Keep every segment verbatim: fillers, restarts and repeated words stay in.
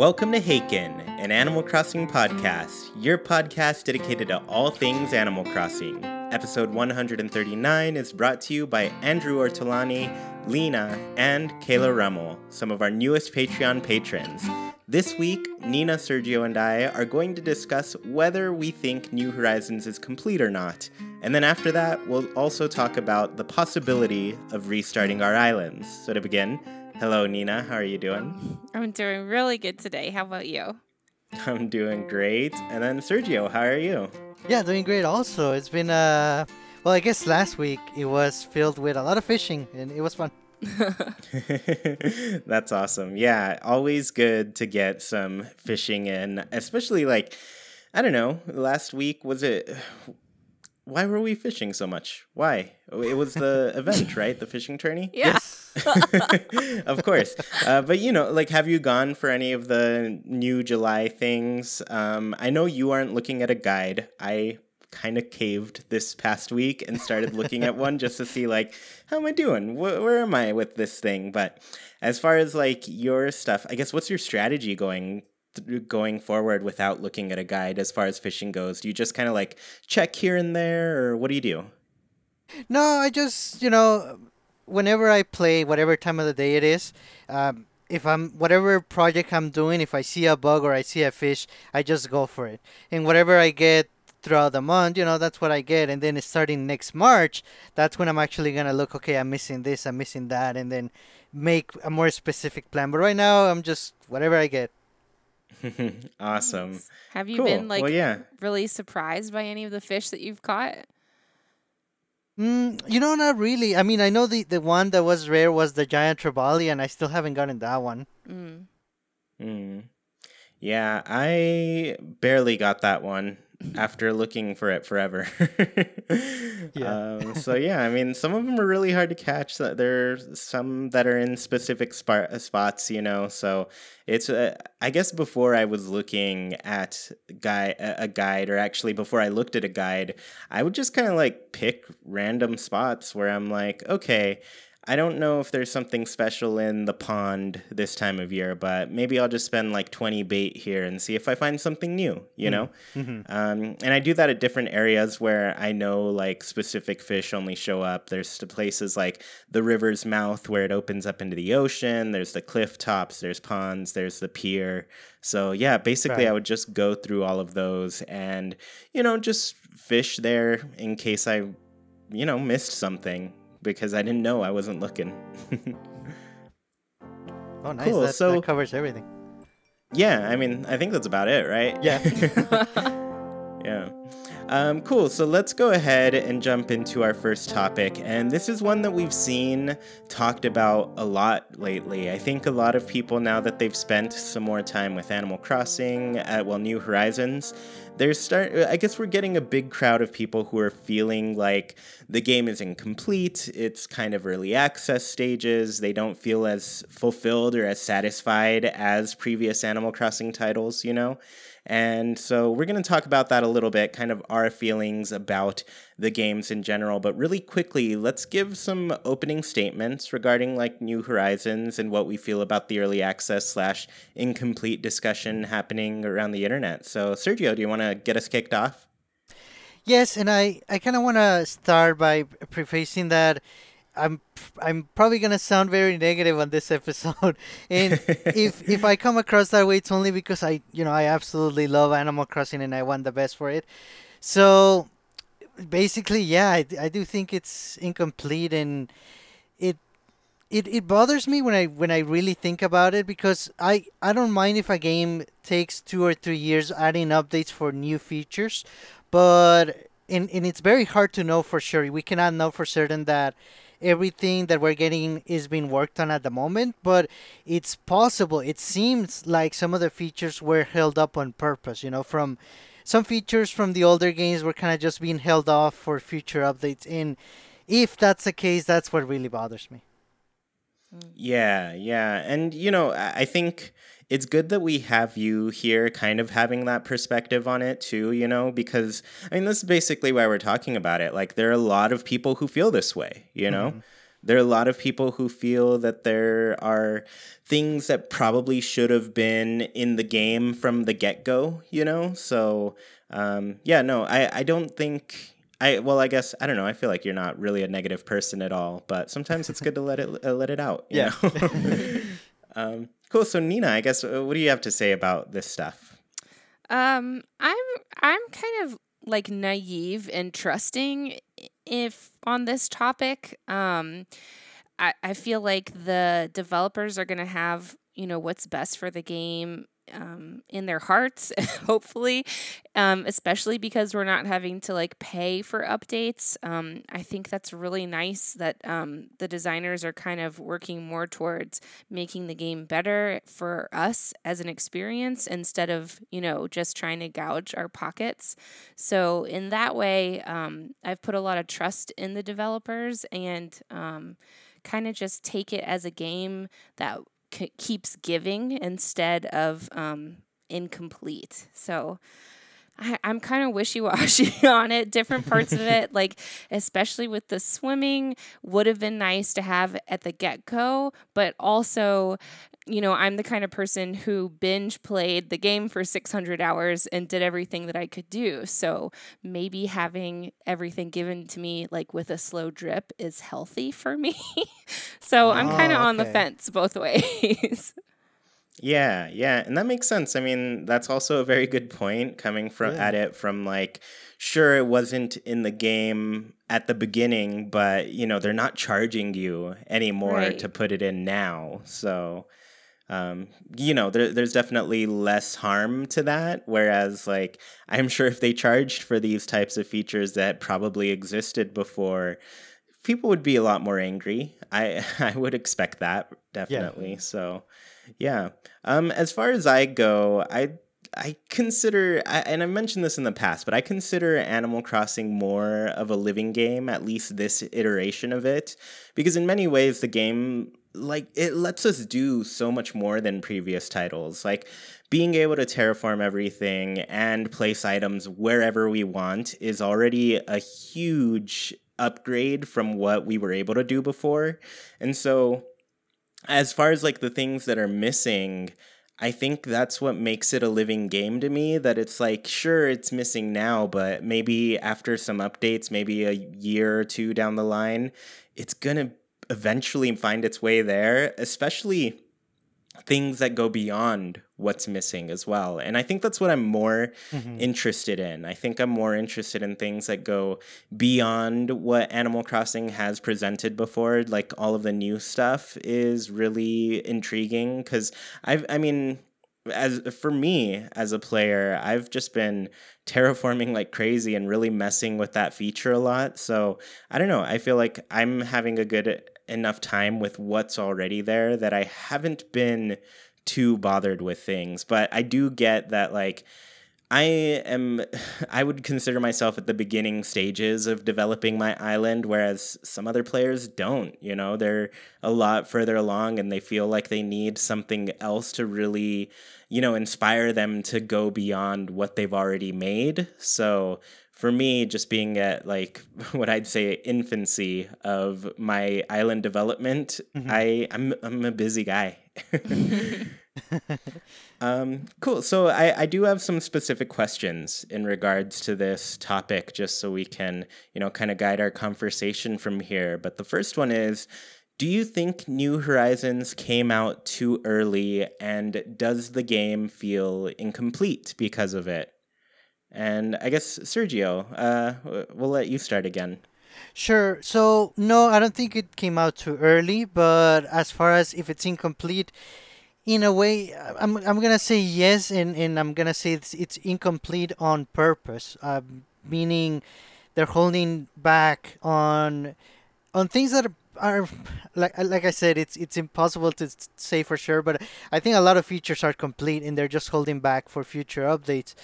Welcome to Haken, an Animal Crossing podcast, your podcast dedicated to all things Animal Crossing. Episode one hundred thirty-nine is brought to you by Andrew Ortolani, Nina, and Kayla Rummel, some of our newest Patreon patrons. This week, Nina, Sergio, and I are going to discuss whether we think New Horizons is complete or not, and then after that, we'll also talk about the possibility of restarting our islands. So to begin, hello, Nina. How are you doing? I'm doing really good today. How about you? I'm doing great. And then Sergio, how are you? Yeah, doing great also. It's been, uh, well, I guess last week it was filled with a lot of fishing and it was fun. That's awesome. Yeah, always good to get some fishing in, especially like, I don't know, last week was it... Why were we fishing so much? Why? It was the event, right? The fishing tourney? Yeah. Yes. Of course. Uh, but, you know, like, have you gone for any of the new July things? Um, I know you aren't looking at a guide. I kind of caved this past week and started looking at one just to see, like, how am I doing? Wh- where am I with this thing? But as far as, like, your stuff, I guess, what's your strategy going going forward without looking at a guide as far as fishing goes? Do you just kind of like check here and there, or what do you do? No, I just, you know, whenever I play, whatever time of the day it is, um, if I'm, whatever project I'm doing, if I see a bug or I see a fish, I just go for it. And whatever I get throughout the month, you know, that's what I get. And then starting next March, that's when I'm actually going to look, okay, I'm missing this, I'm missing that, and then make a more specific plan. But right now, I'm just, whatever I get. Awesome. Nice. Have you cool. been like well, yeah. really surprised by any of the fish that you've caught? Mm, you know, not really. I mean, I know the, the one that was rare was the giant Trebali, and I still haven't gotten that one. Mm. Mm. Yeah, I barely got that one after looking for it forever. yeah. Um, so yeah, I mean, some of them are really hard to catch. There's some that are in specific spot, spots, you know. So it's, uh, I guess before I was looking at guy a guide, or actually before I looked at a guide, I would just kind of like pick random spots where I'm like, okay, I don't know if there's something special in the pond this time of year, but maybe I'll just spend like twenty bait here and see if I find something new, you know? Mm-hmm. Um, and I do that at different areas where I know like specific fish only show up. There's the places like the river's mouth where it opens up into the ocean. There's the cliff tops, there's ponds, there's the pier. So yeah, basically right. I would just go through all of those and, you know, just fish there in case I, you know, missed something, because I didn't know, I wasn't looking. Oh, nice. Cool. That, so, that covers everything. Yeah, I mean, I think that's about it, right? Yeah. yeah. Um, cool. So let's go ahead and jump into our first topic. And this is one that we've seen talked about a lot lately. I think a lot of people, now that they've spent some more time with Animal Crossing, at, well, New Horizons, There's start. I guess we're getting a big crowd of people who are feeling like the game is incomplete. It's kind of early access stages. They don't feel as fulfilled or as satisfied as previous Animal Crossing titles, you know? And so we're going to talk about that a little bit, kind of our feelings about the games in general. But really quickly, let's give some opening statements regarding like New Horizons and what we feel about the early access slash incomplete discussion happening around the internet. So Sergio, do you want to get us kicked off? Yes, and I, I kind of want to start by prefacing that I'm I'm probably gonna sound very negative on this episode, and if if I come across that way, it's only because I you know I absolutely love Animal Crossing and I want the best for it. So basically, yeah, I, I do think it's incomplete, and it it it bothers me when I when I really think about it, because I I don't mind if a game takes two or three years adding updates for new features, but and and it's very hard to know for sure. We cannot know for certain that everything that we're getting is being worked on at the moment, but it's possible. It seems like some of the features were held up on purpose, you know, from some features from the older games were kind of just being held off for future updates. And if that's the case, that's what really bothers me. Yeah, yeah. And, you know, I think it's good that we have you here kind of having that perspective on it too, you know, because, I mean, this is basically why we're talking about it. Like, there are a lot of people who feel this way, you know? Mm-hmm. There are a lot of people who feel that there are things that probably should have been in the game from the get-go, you know? So, um, yeah, no, I, I don't think... I Well, I guess, I don't know, I feel like you're not really a negative person at all, but sometimes it's good to let it uh, let it out, you yeah. know? um, cool, so Nina, I guess, what do you have to say about this stuff? Um, I'm I'm kind of, like, naive and trusting if on this topic. Um, I, I feel like the developers are going to have, you know, what's best for the game um, in their hearts, hopefully, um, especially because we're not having to, like, pay for updates. Um, I think that's really nice that um, the designers are kind of working more towards making the game better for us as an experience instead of, you know, just trying to gouge our pockets. So in that way, um, I've put a lot of trust in the developers and um, kind of just take it as a game that C- keeps giving instead of um, incomplete. So I- I'm kind of wishy-washy on it. Different parts of it, like especially with the swimming, would have been nice to have at the get-go, but also, you know, I'm the kind of person who binge played the game for six hundred hours and did everything that I could do. So maybe having everything given to me, like with a slow drip, is healthy for me. So I'm kind of oh, okay. on the fence both ways. Yeah, yeah. And that makes sense. I mean, that's also a very good point coming from yeah. at it from like, sure, it wasn't in the game at the beginning, but, you know, they're not charging you anymore right. to put it in now. So... Um, you know, there, there's definitely less harm to that, whereas, like, I'm sure if they charged for these types of features that probably existed before, people would be a lot more angry. I I would expect that, definitely. Yeah. So, yeah. Um, as far as I go, I I consider, I, and I mentioned this in the past, but I consider Animal Crossing more of a living game, at least this iteration of it, because in many ways the game... like, it lets us do so much more than previous titles. Like, being able to terraform everything and place items wherever we want is already a huge upgrade from what we were able to do before. And so, as far as, like, the things that are missing... I think that's what makes it a living game to me, that it's like, sure, it's missing now, but maybe after some updates, maybe a year or two down the line, it's going to eventually find its way there, especially things that go beyond what's missing as well. And I think that's what I'm more mm-hmm. interested in. I think I'm more interested in things that go beyond what Animal Crossing has presented before. Like, all of the new stuff is really intriguing because I've, I mean... As for me as a player, I've just been terraforming like crazy and really messing with that feature a lot. So I don't know. I feel like I'm having a good enough time with what's already there that I haven't been too bothered with things. But I do get that, like, I am, I would consider myself at the beginning stages of developing my island, whereas some other players don't, you know, they're a lot further along and they feel like they need something else to really, you know, inspire them to go beyond what they've already made. So for me, just being at like what I'd say infancy of my island development, mm-hmm. I, I'm, I'm a busy guy. um, cool. So I, I do have some specific questions in regards to this topic, just so we can, you know, kind of guide our conversation from here. But the first one is, do you think New Horizons came out too early, and does the game feel incomplete because of it? And I guess, Sergio, uh, we'll let you start again. Sure. So no, I don't think it came out too early, but as far as if it's incomplete, in a way, I'm I'm gonna say yes, and, and I'm gonna say it's, it's incomplete on purpose. Uh, meaning, they're holding back on on things that are, are like like I said, it's it's impossible to say for sure. But I think a lot of features are complete, and they're just holding back for future updates.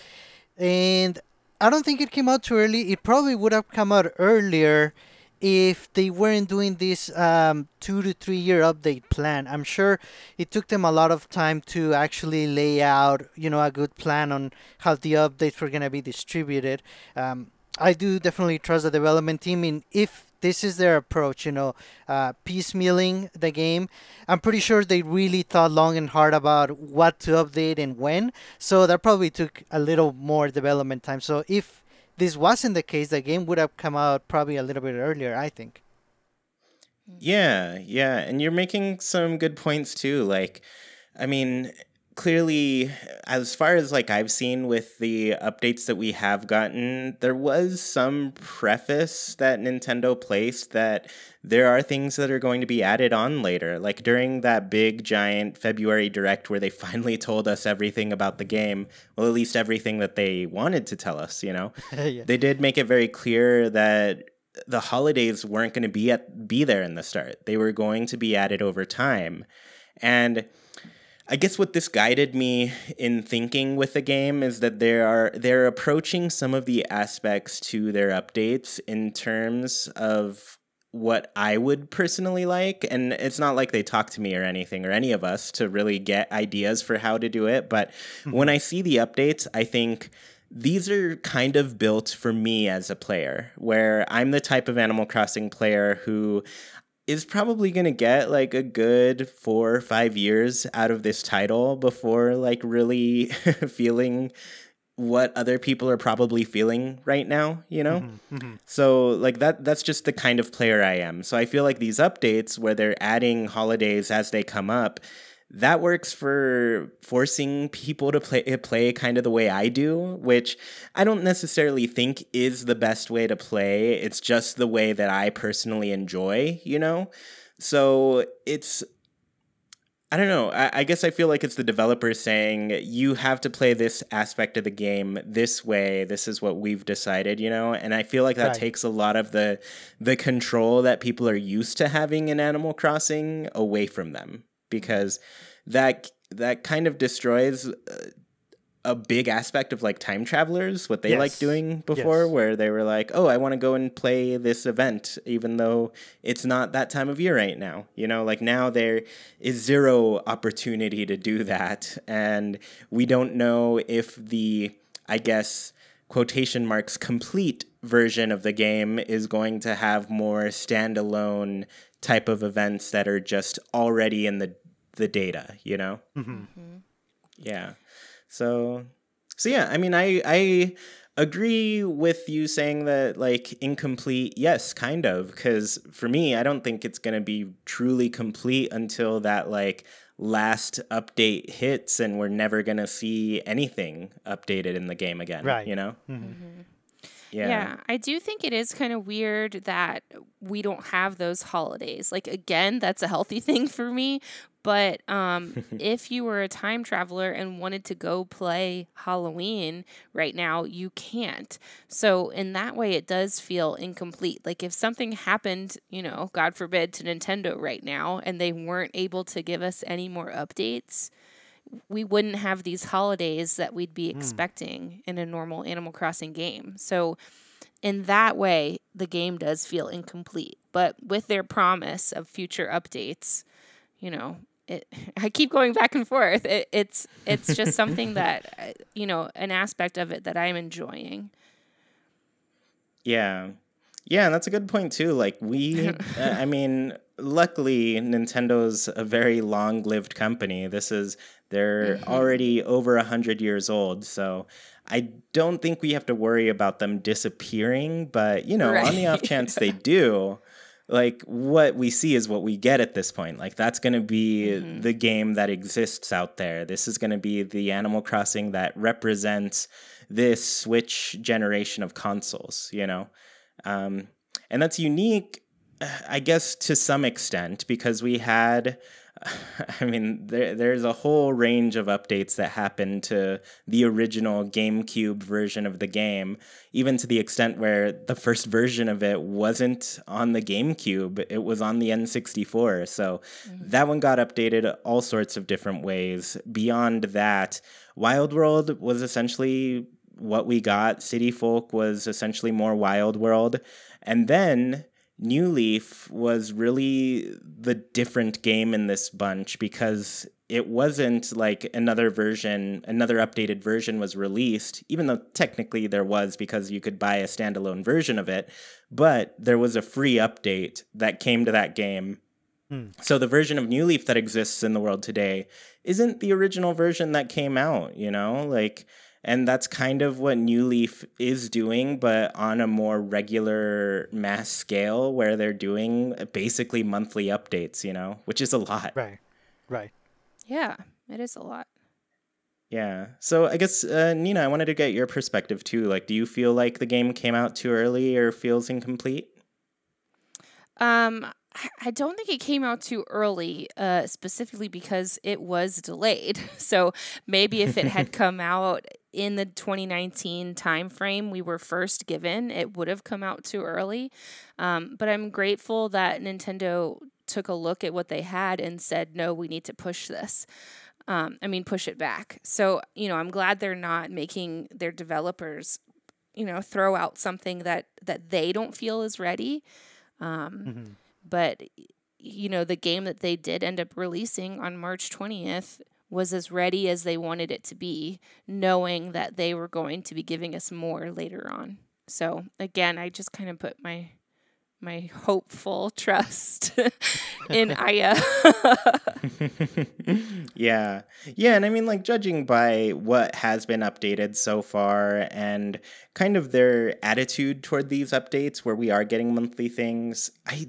And I don't think it came out too early. It probably would have come out earlier if they weren't doing this um, two to three year update plan. I'm sure it took them a lot of time to actually lay out, you know, a good plan on how the updates were going to be distributed. Um, I do definitely trust the development team in if this is their approach, you know, uh, piecemealing the game. I'm pretty sure they really thought long and hard about what to update and when, so that probably took a little more development time. So if this wasn't the case, the game would have come out probably a little bit earlier, I think. Yeah, yeah, and you're making some good points too. Like, I mean, clearly, as far as like I've seen with the updates that we have gotten, there was some preface that Nintendo placed that there are things that are going to be added on later. Like during that big, giant February Direct where they finally told us everything about the game, well, at least everything that they wanted to tell us, you know? Yeah. They did make it very clear that the holidays weren't going to be at be there in the start. They were going to be added over time. And I guess what this guided me in thinking with the game is that they are they're approaching some of the aspects to their updates in terms of what I would personally like. And it's not like they talk to me or anything or any of us to really get ideas for how to do it. But mm-hmm. when I see the updates, I think, these are kind of built for me as a player, where I'm the type of Animal Crossing player who is probably going to get like a good four or five years out of this title before like really feeling what other people are probably feeling right now, you know? Mm-hmm, mm-hmm. So like that that's just the kind of player I am. So I feel like these updates where they're adding holidays as they come up, that works for forcing people to play play kind of the way I do, which I don't necessarily think is the best way to play. It's just the way that I personally enjoy, you know? So it's, I don't know. I, I guess I feel like it's the developer saying, you have to play this aspect of the game this way. This is what we've decided, you know? And I feel like that right. takes a lot of the the control that people are used to having in Animal Crossing away from them, because that that kind of destroys a big aspect of like time travelers, what they yes. like doing before, yes. where they were like, oh, I want to go and play this event, even though it's not that time of year right now. You know, like now there is zero opportunity to do that. And we don't know if the, I guess, quotation marks, complete version of the game is going to have more standalone type of events that are just already in the the data, you know? Mm-hmm. Mm-hmm. Yeah. So, so yeah, I mean, I, I agree with you saying that, like, incomplete, yes, kind of, because for me, I don't think it's going to be truly complete until that, like, last update hits and we're never going to see anything updated in the game again, right. you know? Mm-hmm. Mm-hmm. Yeah. yeah, I do think it is kind of weird that we don't have those holidays. Like, again, that's a healthy thing for me. But um, if you were a time traveler and wanted to go play Halloween right now, you can't. So in that way, it does feel incomplete. Like if something happened, you know, God forbid, to Nintendo right now and they weren't able to give us any more updates, we wouldn't have these holidays that we'd be expecting mm. in a normal Animal Crossing game. So in that way, the game does feel incomplete. But with their promise of future updates, you know, it, I keep going back and forth. It, it's it's just something that, you know, an aspect of it that I'm enjoying. Yeah. Yeah, and that's a good point, too. Like, we, uh, I mean, luckily, Nintendo's a very long-lived company. This is, they're mm-hmm. already over one hundred years old, so I don't think we have to worry about them disappearing, but, you know, right. on the off chance they do, like, what we see is what we get at this point. Like, that's going to be mm-hmm. the game that exists out there. This is going to be the Animal Crossing that represents this Switch generation of consoles, you know? Um, and that's unique, I guess, to some extent, because we had, I mean, there, there's a whole range of updates that happened to the original GameCube version of the game, even to the extent where the first version of it wasn't on the GameCube, it was on the N sixty-four. So mm-hmm. that one got updated all sorts of different ways. Beyond that, Wild World was essentially what we got. City Folk was essentially more Wild World. And then New Leaf was really the different game in this bunch because it wasn't like another version, another updated version was released, even though technically there was, because you could buy a standalone version of it, but there was a free update that came to that game. Hmm. So the version of New Leaf that exists in the world today isn't the original version that came out, you know, like, and that's kind of what New Leaf is doing, but on a more regular mass scale where they're doing basically monthly updates, you know, which is a lot. Right, right. Yeah, it is a lot. Yeah. So I guess, uh, Nina, I wanted to get your perspective too. Like, do you feel like the game came out too early or feels incomplete? Um, I don't think it came out too early, uh, specifically because it was delayed. So maybe if it had come out in the twenty nineteen timeframe we were first given, it would have come out too early. Um, but I'm grateful that Nintendo took a look at what they had and said, no, we need to push this. Um, I mean, push it back. So, you know, I'm glad they're not making their developers, you know, throw out something that, that they don't feel is ready. Um, mm-hmm. But, you know, the game that they did end up releasing on March twentieth was as ready as they wanted it to be, knowing that they were going to be giving us more later on. So, again, I just kind of put my my hopeful trust in Aya. Yeah. Yeah. And I mean, like, judging by what has been updated so far and kind of their attitude toward these updates where we are getting monthly things, I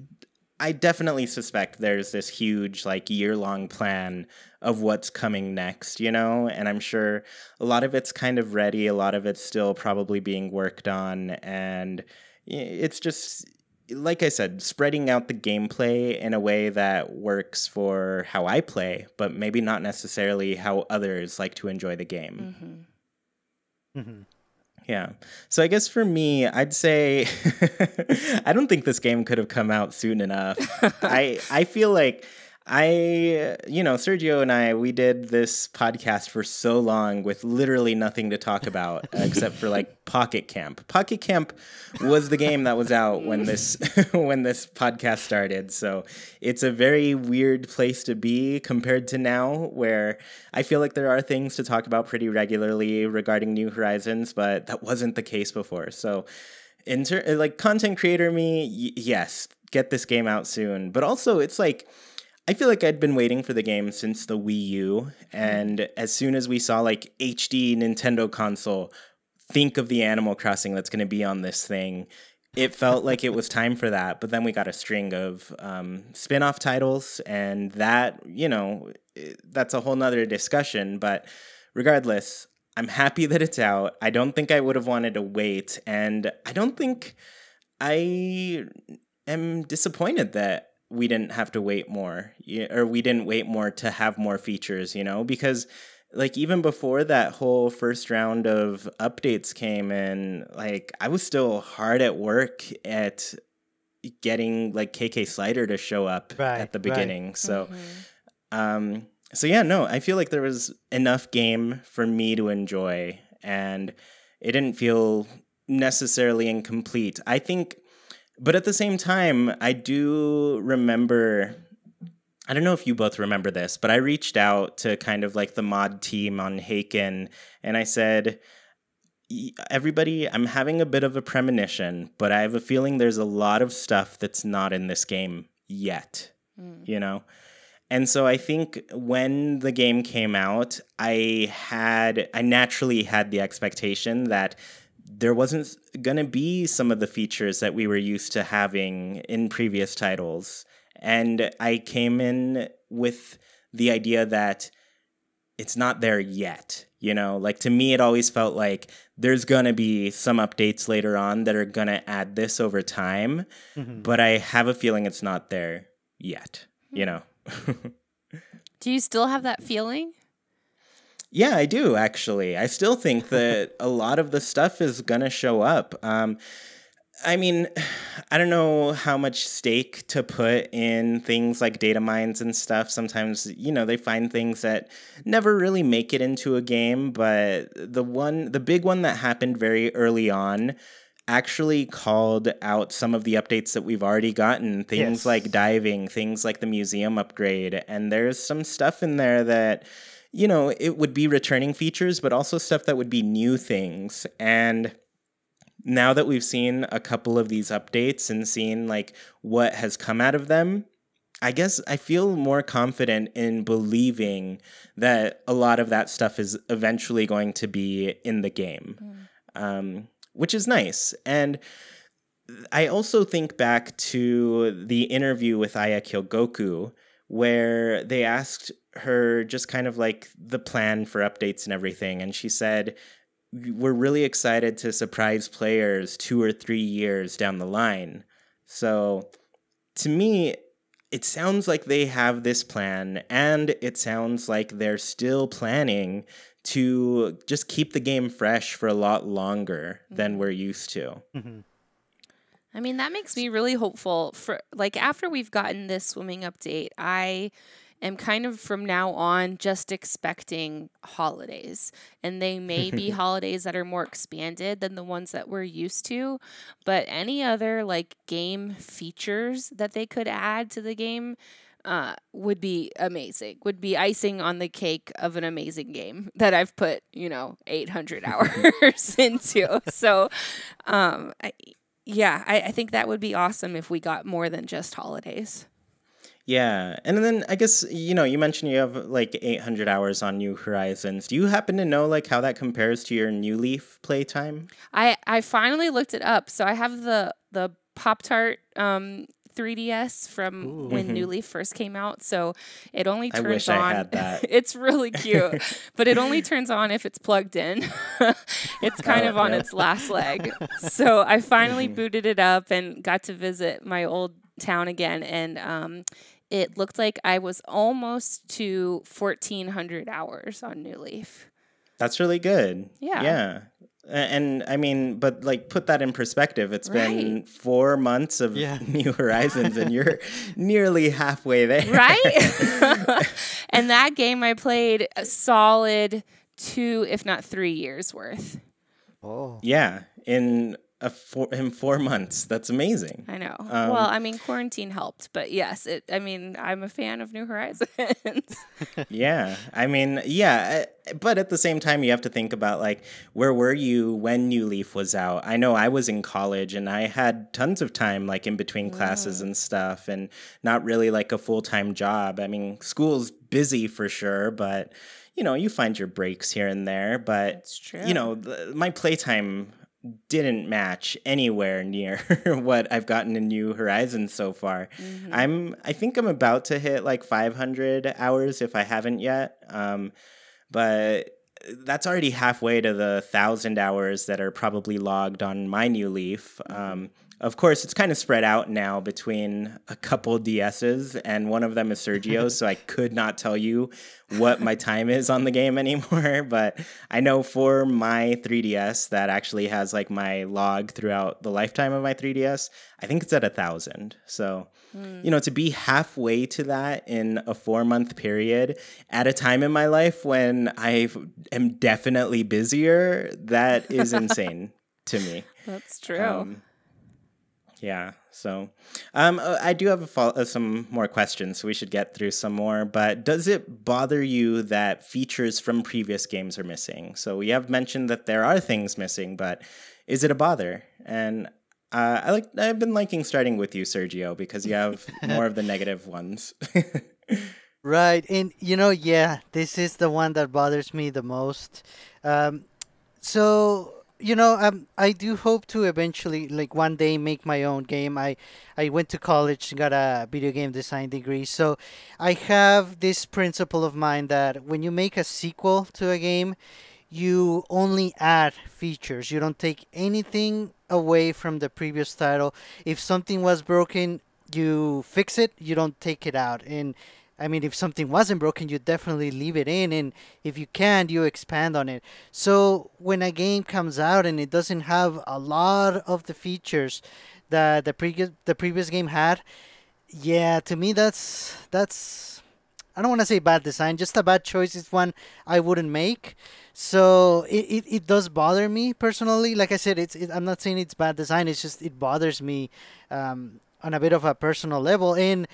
I definitely suspect there's this huge, like, year-long plan of what's coming next, you know? And I'm sure a lot of it's kind of ready. A lot of it's still probably being worked on. And it's just, like I said, spreading out the gameplay in a way that works for how I play, but maybe not necessarily how others like to enjoy the game. Mm-hmm. Mm-hmm. Yeah. So I guess for me, I'd say I don't think this game could have come out soon enough. I I feel like I, you know, Sergio and I, we did this podcast for so long with literally nothing to talk about except for like Pocket Camp. Pocket Camp was the game that was out when this when this podcast started. So it's a very weird place to be compared to now, where I feel like there are things to talk about pretty regularly regarding New Horizons, but that wasn't the case before. So in ter- like content creator me, y- yes, get this game out soon. But also it's like, I feel like I'd been waiting for the game since the Wii U, and as soon as we saw, like, H D Nintendo console, think of the Animal Crossing that's going to be on this thing, it felt like it was time for that, but then we got a string of um, spin-off titles, and that, you know, that's a whole nother discussion, but regardless, I'm happy that it's out. I don't think I would have wanted to wait, and I don't think I am disappointed that we didn't have to wait more, or we didn't wait more to have more features, you know, because like even before that whole first round of updates came in, like I was still hard at work at getting like K K Slider to show up right, at the beginning. Right. So, mm-hmm. um, so yeah, no, I feel like there was enough game for me to enjoy and it didn't feel necessarily incomplete. I think But at the same time, I do remember, I don't know if you both remember this, but I reached out to kind of like the mod team on Haken and I said, everybody, I'm having a bit of a premonition, but I have a feeling there's a lot of stuff that's not in this game yet, mm. you know? And so I think when the game came out, I had, I naturally had the expectation that there wasn't going to be some of the features that we were used to having in previous titles. And I came in with the idea that it's not there yet. You know, like to me, it always felt like there's going to be some updates later on that are going to add this over time. Mm-hmm. But I have a feeling it's not there yet, you know. Do you still have that feeling? Yeah, I do, actually. I still think that a lot of the stuff is going to show up. Um, I mean, I don't know how much stake to put in things like data mines and stuff. Sometimes, you know, they find things that never really make it into a game. But the one, the big one that happened very early on, actually called out some of the updates that we've already gotten, things yes. like diving, things like the museum upgrade. And there's some stuff in there that, you know, it would be returning features, but also stuff that would be new things. And now that we've seen a couple of these updates and seen like what has come out of them, I guess I feel more confident in believing that a lot of that stuff is eventually going to be in the game, mm. um, which is nice. And I also think back to the interview with Aya Kyogoku, where they asked her just kind of like the plan for updates and everything. And she said, we're really excited to surprise players two or three years down the line. So to me, it sounds like they have this plan, and it sounds like they're still planning to just keep the game fresh for a lot longer mm-hmm. than we're used to. Mm-hmm. I mean, that makes me really hopeful. For like after we've gotten this swimming update, I am kind of from now on just expecting holidays. And they may be holidays that are more expanded than the ones that we're used to. But any other like game features that they could add to the game uh, would be amazing, would be icing on the cake of an amazing game that I've put, you know, eight hundred hours into. So, um, I, yeah, I, I think that would be awesome if we got more than just holidays. Yeah. And then I guess, you know, you mentioned you have like eight hundred hours on New Horizons. Do you happen to know like how that compares to your New Leaf playtime? I, I finally looked it up. So I have the the Pop-Tart um, three D S from Ooh. when mm-hmm. New Leaf first came out. So it only turns on. I wish on. I had that. It's really cute. But it only turns on if it's plugged in. It's kind oh, of on yeah. its last leg. So I finally mm-hmm. booted it up and got to visit my old town again. And um it looked like I was almost to fourteen hundred hours on New Leaf. That's really good. Yeah. Yeah. And I mean, but like put that in perspective. It's right. been four months of yeah. New Horizons and you're nearly halfway there. Right? And that game I played a solid two, if not three years worth. Oh. Yeah. In A four, in four months. That's amazing. I know. Um, well, I mean, quarantine helped, but yes, it. I mean, I'm a fan of New Horizons. yeah. I mean, yeah. But at the same time, you have to think about, like, where were you when New Leaf was out? I know I was in college and I had tons of time, like, in between classes mm. and stuff, and not really, like, a full-time job. I mean, school's busy for sure, but, you know, you find your breaks here and there. But, that's true. You know, th- my playtime didn't match anywhere near what I've gotten in New Horizons so far. Mm-hmm. I'm, I think I'm about to hit like five hundred hours if I haven't yet. Um, but that's already halfway to the thousand hours that are probably logged on my New Leaf. Um, of course, it's kind of spread out now between a couple D Ss, and one of them is Sergio, so I could not tell you what my time is on the game anymore. But I know for my three D S, that actually has like my log throughout the lifetime of my three D S, I think it's at a thousand. So, mm. you know, to be halfway to that in a four month period at a time in my life when I am definitely busier, that is insane to me. That's true. Um, Yeah, so um, I do have a fo- uh, some more questions, so we should get through some more. But does it bother you that features from previous games are missing? So we have mentioned that there are things missing, but is it a bother? And uh, I like I've been liking starting with you, Sergio, because you have more of the negative ones. Right, and you know, yeah, this is the one that bothers me the most. Um, so. You know, um, I do hope to eventually, like, one day make my own game. I, I went to college and got a video game design degree. So I have this principle of mine that when you make a sequel to a game, you only add features. You don't take anything away from the previous title. If something was broken, you fix it. You don't take it out. And, I mean, if something wasn't broken, you definitely leave it in. And if you can, you expand on it. So when a game comes out and it doesn't have a lot of the features that the previous the previous game had, yeah, to me, that's that's I don't want to say bad design, just a bad choice. It's one I wouldn't make. So it, it, it does bother me personally. Like I said, it's it, I'm not saying it's bad design. It's just it bothers me um, on a bit of a personal level. And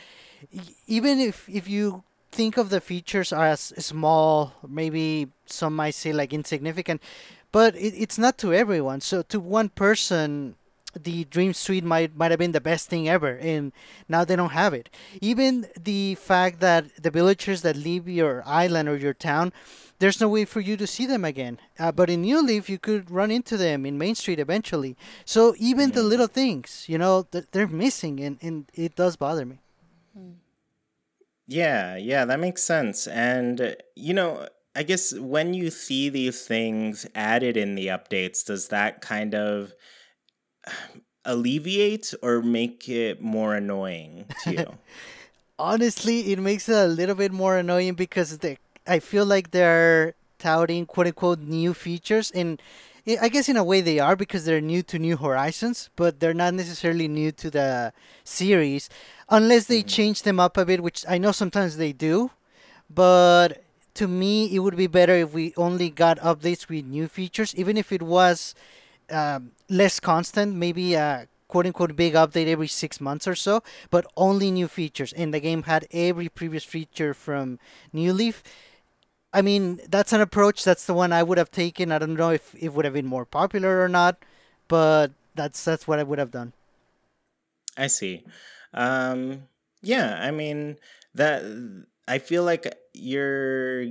even if, if you think of the features as small, maybe some might say like insignificant, but it, it's not to everyone. So to one person, the Dream Suite might might have been the best thing ever, and now they don't have it. Even the fact that the villagers that leave your island or your town, there's no way for you to see them again. Uh, but in New Leaf, you could run into them in Main Street eventually. So even the little things, you know, th they're missing, and, and it does bother me. Yeah, yeah, that makes sense. And, uh, you know, I guess when you see these things added in the updates, does that kind of alleviate or make it more annoying to you? Honestly, it makes it a little bit more annoying because they, I feel like they're touting quote-unquote new features, and I guess in a way they are because they're new to New Horizons, but they're not necessarily new to the series unless they mm-hmm. change them up a bit, which I know sometimes they do. But to me, it would be better if we only got updates with new features, even if it was um, less constant, maybe a quote-unquote big update every six months or so, but only new features. And the game had every previous feature from New Leaf. I mean, that's an approach. That's the one I would have taken. I don't know if it would have been more popular or not, but that's that's what I would have done. I see. Um, yeah, I mean, that I feel like you're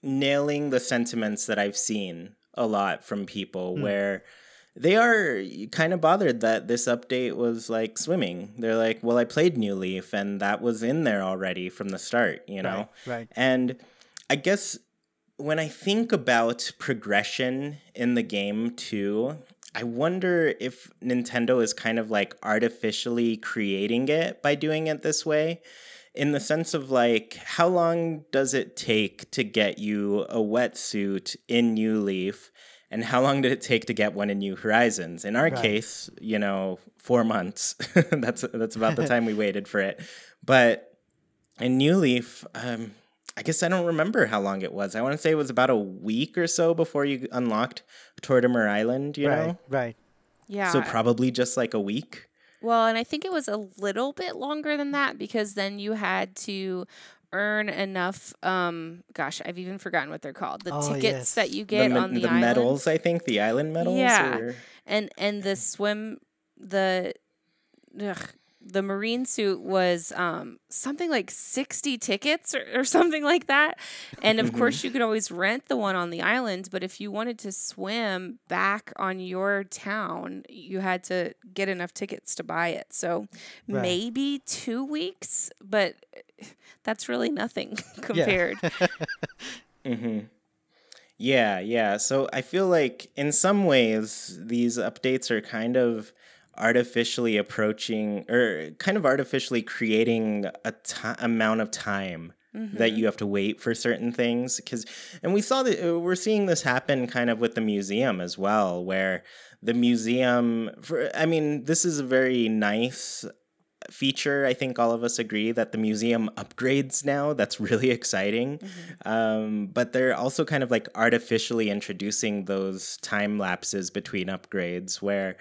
nailing the sentiments that I've seen a lot from people mm. where they are kind of bothered that this update was like swimming. They're like, well, I played New Leaf and that was in there already from the start, you know? Right, right. And I guess when I think about progression in the game too, I wonder if Nintendo is kind of like artificially creating it by doing it this way, in the sense of like, how long does it take to get you a wetsuit in New Leaf? And how long did it take to get one in New Horizons? In our right. case, you know, four months. that's that's about the time we waited for it. But in New Leaf, um, I guess I don't remember how long it was. I want to say it was about a week or so before you unlocked Tortimer Island, you right, know? Right, yeah. So probably just like a week. Well, and I think it was a little bit longer than that because then you had to earn enough, um, gosh, I've even forgotten what they're called. The oh, tickets yes. that you get the on the, the island. The medals, I think, the island medals. Yeah, or... and and the swim, the ugh, the marine suit was um, something like sixty tickets or, or something like that. And of course, you could always rent the one on the island, but if you wanted to swim back on your town, you had to get enough tickets to buy it. So right. maybe two weeks, but... that's really nothing compared. Yeah. mm-hmm. yeah, yeah. So I feel like in some ways these updates are kind of artificially approaching or kind of artificially creating a t- amount of time mm-hmm. that you have to wait for certain things. Because, and we saw that we're seeing this happen kind of with the museum as well, where the museum, for, I mean, this is a very nice feature. I think all of us agree that the museum upgrades now. That's really exciting. Mm-hmm. Um, but they're also kind of like artificially introducing those time lapses between upgrades where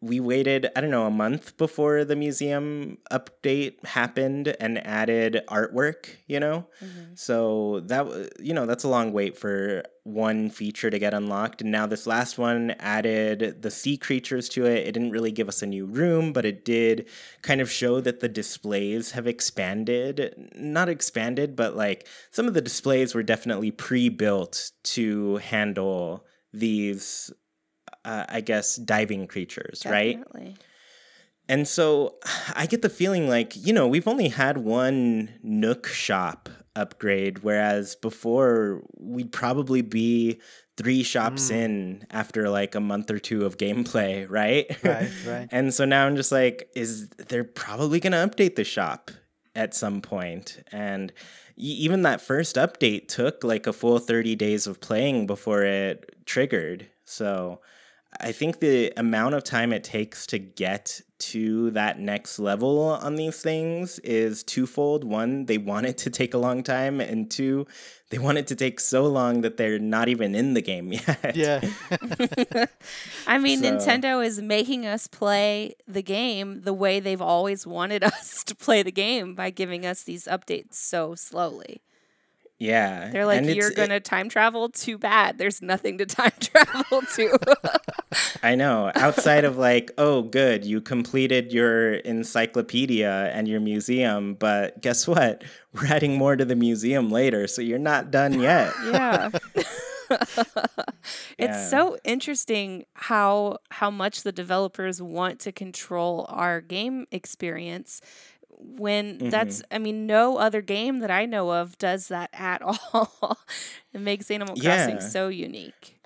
we waited, I don't know, a month before the museum update happened and added artwork, you know? Mm-hmm. So that, you know, that's a long wait for one feature to get unlocked. And now this last one added the sea creatures to it. It didn't really give us a new room, but it did kind of show that the displays have expanded. Not expanded, but like some of the displays were definitely pre-built to handle these Uh, I guess, diving creatures, Definitely. right? And so I get the feeling like, you know, we've only had one Nook shop upgrade, whereas before we'd probably be three shops mm. in after like a month or two of gameplay, right? Right, right. And so now I'm just like, is they're probably going to update the shop at some point. And even that first update took like a full thirty days of playing before it triggered. So I think the amount of time it takes to get to that next level on these things is twofold. One, they want it to take a long time, and two, they want it to take so long that they're not even in the game yet. Yeah. I mean, so. Nintendo is making us play the game the way they've always wanted us to play the game, by giving us these updates so slowly. Yeah. They're like, you're going to time travel? Too bad. There's nothing to time travel to. I know. Outside of like, oh, good, you completed your encyclopedia and your museum, but guess what? We're adding more to the museum later, so you're not done yet. Yeah. It's yeah. so interesting how how much the developers want to control our game experience. When mm-hmm. that's, I mean, no other game that I know of does that at all. It makes Animal Crossing yeah. so unique.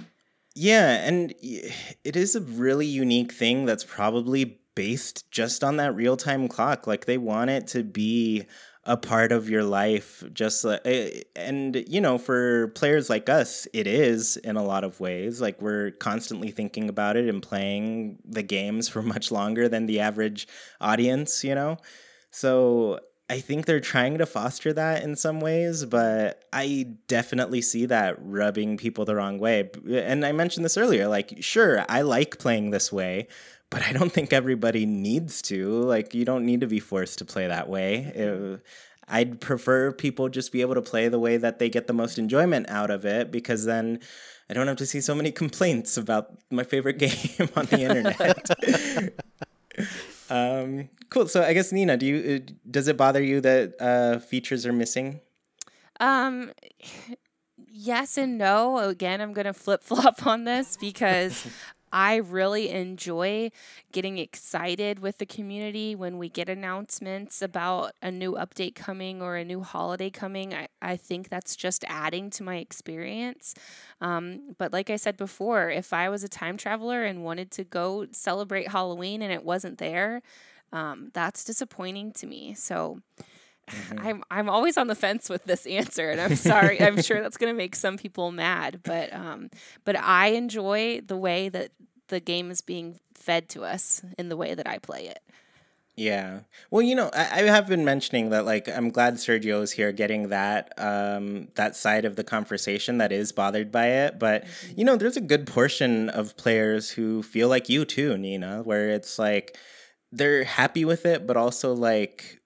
Yeah, and it is a really unique thing that's probably based just on that real-time clock. Like, they want it to be a part of your life, just like, and, you know, for players like us, it is in a lot of ways. Like, we're constantly thinking about it and playing the games for much longer than the average audience, you know? So I think they're trying to foster that in some ways, but I definitely see that rubbing people the wrong way. And I mentioned this earlier, like, sure, I like playing this way, but I don't think everybody needs to. Like, you don't need to be forced to play that way. It, I'd prefer people just be able to play the way that they get the most enjoyment out of it, because then I don't have to see so many complaints about my favorite game on the internet. Um, cool. So I guess, Nina, do you, does it bother you that uh, features are missing? Um, yes and no. Again, I'm going to flip-flop on this because I really enjoy getting excited with the community when we get announcements about a new update coming or a new holiday coming. I, I think that's just adding to my experience. Um, but like I said before, if I was a time traveler and wanted to go celebrate Halloween and it wasn't there, um, that's disappointing to me. So mm-hmm. I'm, I'm always on the fence with this answer, and I'm sorry. I'm sure that's going to make some people mad, but um, but I enjoy the way that the game is being fed to us in the way that I play it. Yeah. Well, you know, I, I have been mentioning that, like, I'm glad Sergio is here getting that um, that side of the conversation that is bothered by it. But, mm-hmm. you know, there's a good portion of players who feel like you too, Nina, where it's like they're happy with it, but also like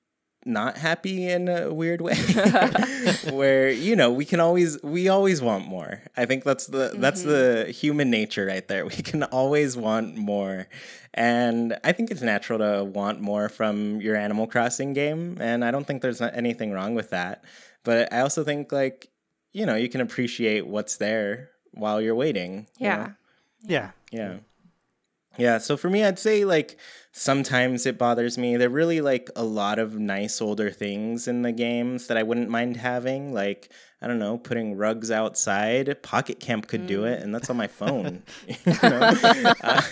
not happy in a weird way where, you know, we can always, we always want more. I think that's the, mm-hmm. that's the human nature right there. We can always want more. And I think it's natural to want more from your Animal Crossing game. And I don't think there's not anything wrong with that. But I also think, like, you know, you can appreciate what's there while you're waiting. Yeah. You know? Yeah. Yeah. Yeah. Yeah, so for me, I'd say, like, sometimes it bothers me. There are really, like, a lot of nice older things in the games that I wouldn't mind having. Like, I don't know, putting rugs outside. Pocket Camp could mm. do it, and that's on my phone. You know? uh,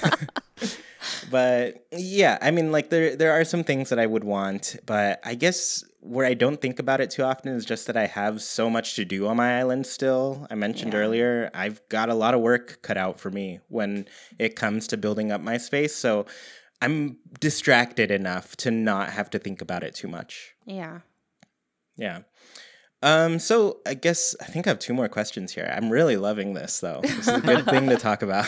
but, yeah, I mean, like, there there are some things that I would want, but I guess where I don't think about it too often is just that I have so much to do on my island still. I mentioned yeah. earlier, I've got a lot of work cut out for me when it comes to building up my space. So I'm distracted enough to not have to think about it too much. Yeah. Yeah. Um, so I guess I think I have two more questions here. I'm really loving this, though. This is a good thing to talk about.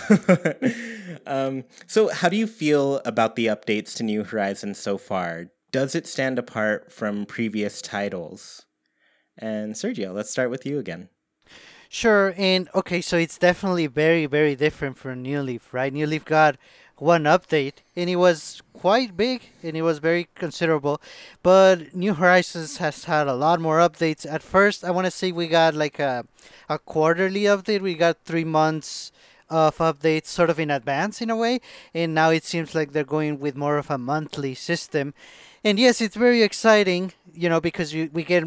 um, so how do you feel about the updates to New Horizons so far? Does it stand apart from previous titles? And Sergio, let's start with you again. Sure. And okay, so it's definitely very, very different from New Leaf, right? New Leaf got one update, and it was quite big, and it was very considerable. But New Horizons has had a lot more updates. At first, I want to say we got like a, a quarterly update. We got three months of updates sort of in advance in a way. And now it seems like they're going with more of a monthly system. And yes, it's very exciting, you know, because you, we get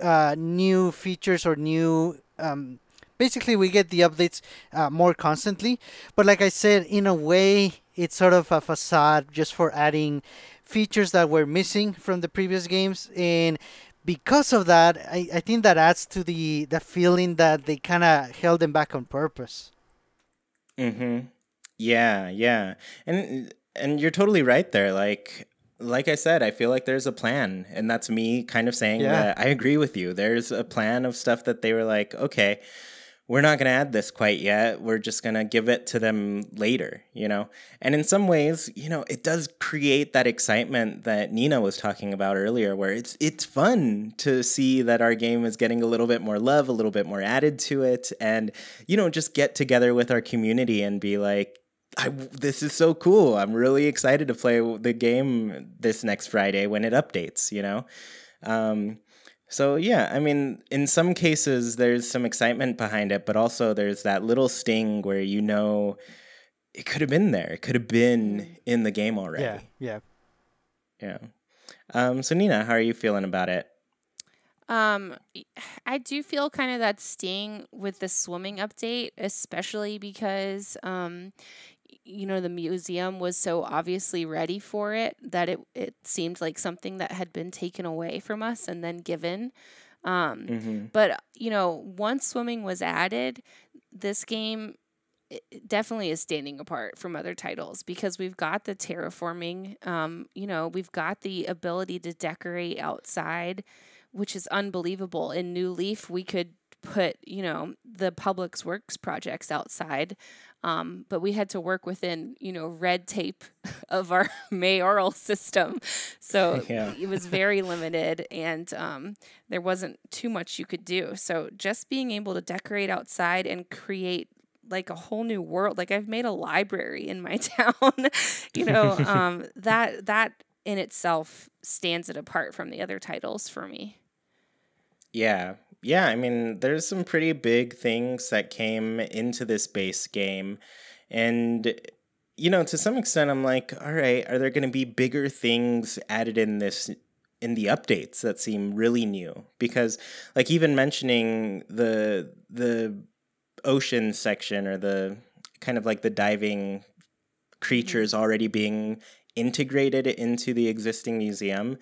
uh, new features or new, um, basically we get the updates uh, more constantly. But like I said, in a way, it's sort of a facade just for adding features that were missing from the previous games. And because of that, I, I think that adds to the, the feeling that they kind of held them back on purpose. Mm-hmm. Yeah, yeah. And and you're totally right there. Like like I said, I feel like there's a plan, and that's me kind of saying yeah. that I agree with you. There's a plan of stuff that they were like, okay, we're not going to add this quite yet. We're just going to give it to them later, you know? And in some ways, you know, it does create that excitement that Nina was talking about earlier, where it's it's fun to see that our game is getting a little bit more love, a little bit more added to it. And, you know, just get together with our community and be like, I, this is so cool. I'm really excited to play the game this next Friday when it updates, you know? Um So, yeah, I mean, in some cases, there's some excitement behind it, but also there's that little sting where, you know, it could have been there. It could have been in the game already. Yeah, yeah. Yeah. Um, so, Nina, how are you feeling about it? Um, I do feel kind of that sting with the swimming update, especially because, um, you know, the museum was so obviously ready for it that it, it seemed like something that had been taken away from us and then given. Um, mm-hmm. But, you know, once swimming was added, this game definitely is standing apart from other titles because we've got the terraforming, um, you know, we've got the ability to decorate outside, which is unbelievable. In New Leaf, we could put, you know, the public's works projects outside. Um, but we had to work within, you know, red tape of our mayoral system. So yeah. it was very limited, and um, there wasn't too much you could do. So just being able to decorate outside and create like a whole new world, like I've made a library in my town, you know, um, that, that in itself stands it apart from the other titles for me. Yeah. Yeah, I mean, there's some pretty big things that came into this base game. And, you know, to some extent, I'm like, all right, are there going to be bigger things added in this, in the updates that seem really new? Because, like, even mentioning the the ocean section or the kind of like the diving creatures already being integrated into the existing museum,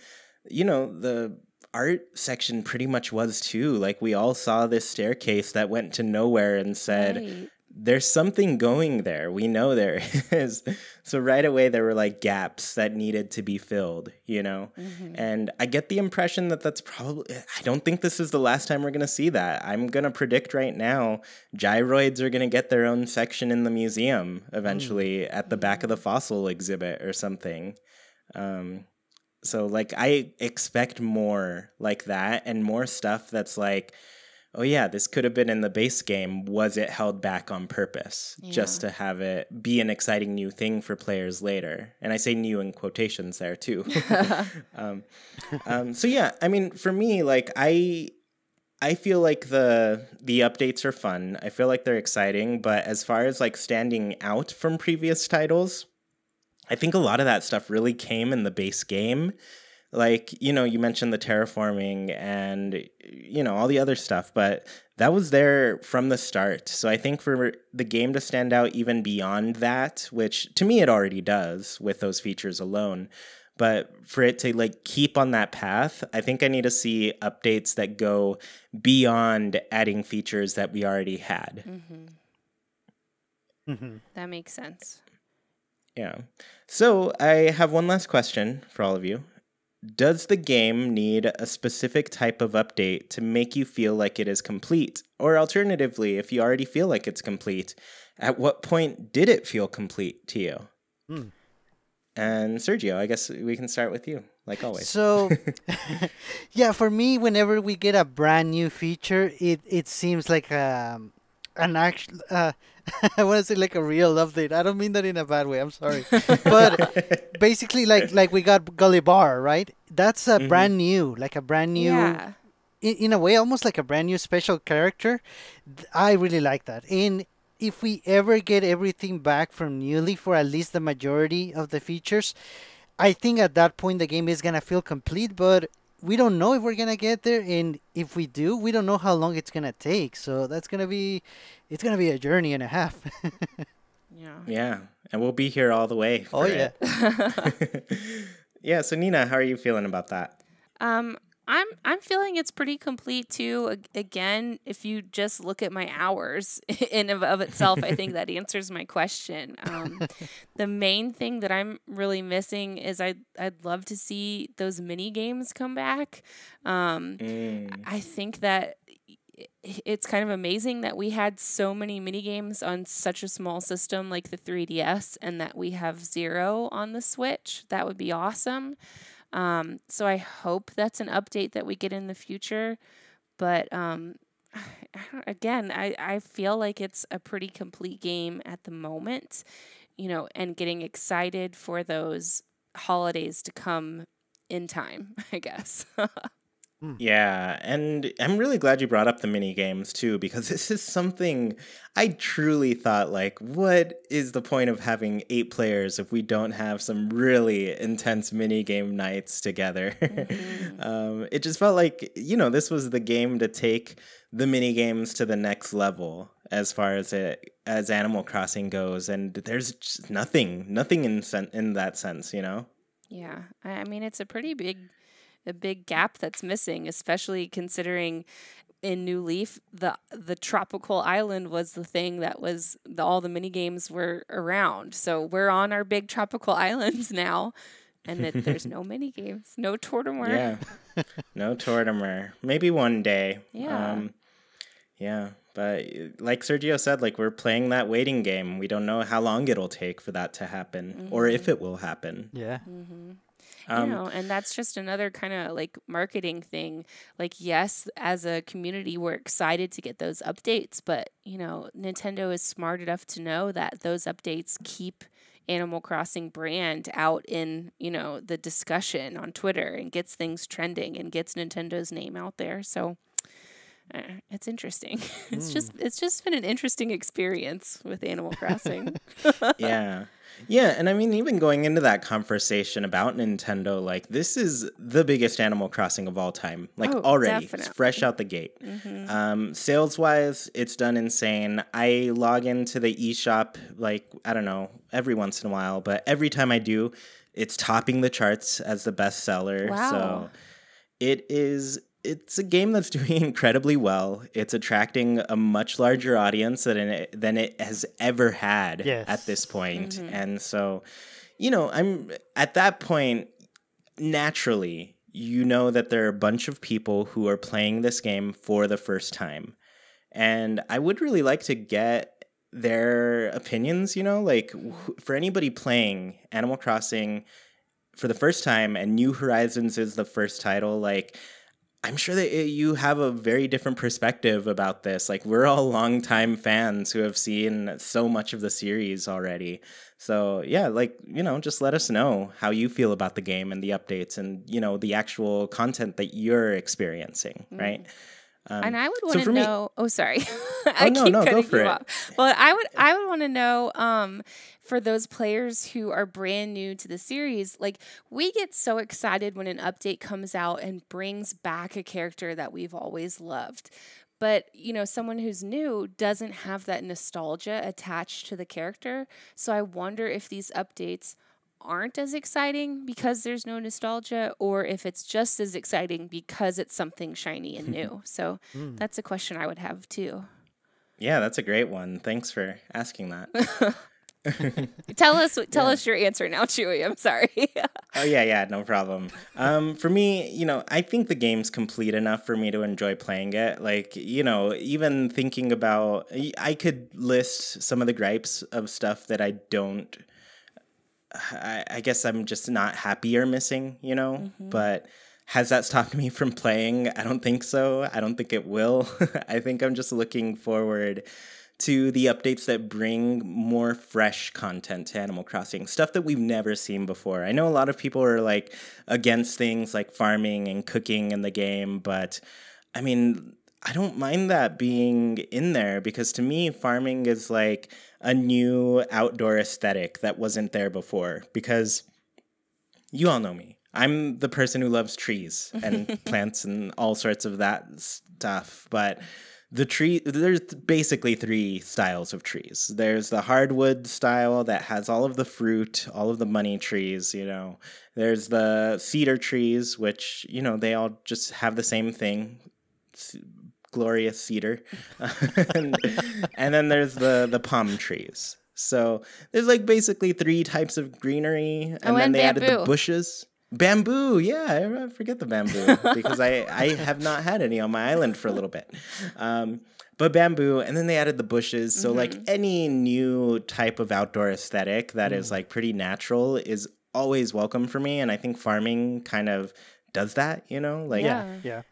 you know, the art section pretty much was too. Like, we all saw this staircase that went to nowhere and said, right. There's something going there. We know there is. So right away there were like gaps that needed to be filled, you know? Mm-hmm. And I get the impression that that's probably, I don't think this is the last time we're going to see that. I'm going to predict right now, gyroids are going to get their own section in the museum eventually mm-hmm. at the back of the fossil exhibit or something. Um, So, like, I expect more like that and more stuff that's like, oh, yeah, this could have been in the base game. Was it held back on purpose yeah. just to have it be an exciting new thing for players later? And I say new in quotations there, too. um, um, so, yeah, I mean, for me, like, I... I feel like the the updates are fun. I feel like they're exciting. But as far as, like, standing out from previous titles, I think a lot of that stuff really came in the base game. Like, you know, you mentioned the terraforming and, you know, all the other stuff, but that was there from the start. So I think for the game to stand out even beyond that, which to me it already does with those features alone, but for it to like keep on that path, I think I need to see updates that go beyond adding features that we already had. Mm-hmm. Mm-hmm. That makes sense. Yeah. So I have one last question for all of you. Does the game need a specific type of update to make you feel like it is complete? Or alternatively, if you already feel like it's complete, at what point did it feel complete to you? Mm. And Sergio, I guess we can start with you, like always. So, yeah, for me, whenever we get a brand new feature, it, it seems like a... an actual, uh, I want to say like a real update. I don't mean that in a bad way. I'm sorry. But basically like, like we got Gulliver, right? That's a mm-hmm. brand new, like a brand new, yeah. in, in a way, almost like a brand new special character. I really like that. And if we ever get everything back from New Leaf for at least the majority of the features, I think at that point the game is going to feel complete, but we don't know if we're going to get there, and if we do, we don't know how long it's going to take. So that's going to be, it's going to be a journey and a half. yeah. Yeah. And we'll be here all the way. Oh, yeah. yeah. So Nina, how are you feeling about that? Um, I'm I'm feeling it's pretty complete too. Again, if you just look at my hours in of, of itself, I think that answers my question. Um, the main thing that I'm really missing is I I'd love to see those mini games come back. Um, mm. I think that it's kind of amazing that we had so many mini games on such a small system like the three D S, and that we have zero on the Switch. That would be awesome. Um, so I hope that's an update that we get in the future. But um, I, I again, I, I feel like it's a pretty complete game at the moment, you know, and getting excited for those holidays to come in time, I guess. Yeah, and I'm really glad you brought up the mini games too, because this is something I truly thought, like, what is the point of having eight players if we don't have some really intense mini game nights together? Mm-hmm. um, it just felt like, you know, this was the game to take the mini games to the next level as far as it as Animal Crossing goes, and there's just nothing, nothing in sen- in that sense, you know? Yeah, I mean, it's a pretty big. A big gap that's missing, especially considering in New Leaf, the the tropical island was the thing that was the, all the minigames were around. So we're on our big tropical islands now, and that there's no minigames, no Tortimer. Yeah, no Tortimer. Maybe one day. Yeah. Um, yeah. But like Sergio said, like, we're playing that waiting game. We don't know how long it'll take for that to happen, mm-hmm. or if it will happen. Yeah. Mm-hmm. You know, and that's just another kind of like marketing thing. Like, yes, as a community, we're excited to get those updates, but, you know, Nintendo is smart enough to know that those updates keep Animal Crossing brand out in, you know, the discussion on Twitter and gets things trending and gets Nintendo's name out there. So uh, it's interesting. Mm. It's just it's just been an interesting experience with Animal Crossing. Yeah. Yeah, and I mean, even going into that conversation about Nintendo, like, this is the biggest Animal Crossing of all time. Like, oh, already. Definitely. It's fresh out the gate. Mm-hmm. Um, sales-wise, it's done insane. I log into the eShop, like, I don't know, every once in a while. But every time I do, it's topping the charts as the best seller. Wow. So it is... It's a game that's doing incredibly well. It's attracting a much larger audience than it, than it has ever had yes. at this point. Mm-hmm. And so, you know, I'm at that point, naturally, you know that there are a bunch of people who are playing this game for the first time. And I would really like to get their opinions, you know, like, for anybody playing Animal Crossing for the first time, and New Horizons is the first title, like... I'm sure that you have a very different perspective about this. Like, we're all longtime fans who have seen so much of the series already. So, yeah, like, you know, just let us know how you feel about the game and the updates and, you know, the actual content that you're experiencing, mm. right? Um, and I would want to so know. Me, oh, sorry, I oh, no, keep no, cutting go for you it. off. Well, I would, I would want to know um, for those players who are brand new to the series. Like, we get so excited when an update comes out and brings back a character that we've always loved. But, you know, someone who's new doesn't have that nostalgia attached to the character. So I wonder if these updates aren't as exciting because there's no nostalgia, or if it's just as exciting because it's something shiny and new. So mm. that's a question I would have too. Yeah, that's a great one. Thanks for asking that. tell us tell yeah. us your answer now, Chewy. I'm sorry. oh yeah, yeah, no problem. Um, for me, you know, I think the game's complete enough for me to enjoy playing it. Like, you know, even thinking about, I could list some of the gripes of stuff that I don't I, I guess I'm just not happy or missing, you know, mm-hmm. but has that stopped me from playing? I don't think so. I don't think it will. I think I'm just looking forward to the updates that bring more fresh content to Animal Crossing, stuff that we've never seen before. I know a lot of people are like against things like farming and cooking in the game, but I mean, I don't mind that being in there, because to me, farming is like a new outdoor aesthetic that wasn't there before, because you all know me. I'm the person who loves trees and plants and all sorts of that stuff. But The tree, there's basically three styles of trees. There's the hardwood style that has all of the fruit, all of the money trees, you know. There's the cedar trees, which, you know, they all just have the same thing. It's glorious cedar. and, and then there's the, the palm trees. So there's like basically three types of greenery. And oh, then and they bamboo. added the bushes. Bamboo, yeah, I forget the bamboo because I, I have not had any on my island for a little bit. Um, but bamboo, and then they added the bushes. So, mm-hmm. like, any new type of outdoor aesthetic that mm. is, like, pretty natural is always welcome for me. And I think farming kind of does that, you know? Like, yeah. yeah.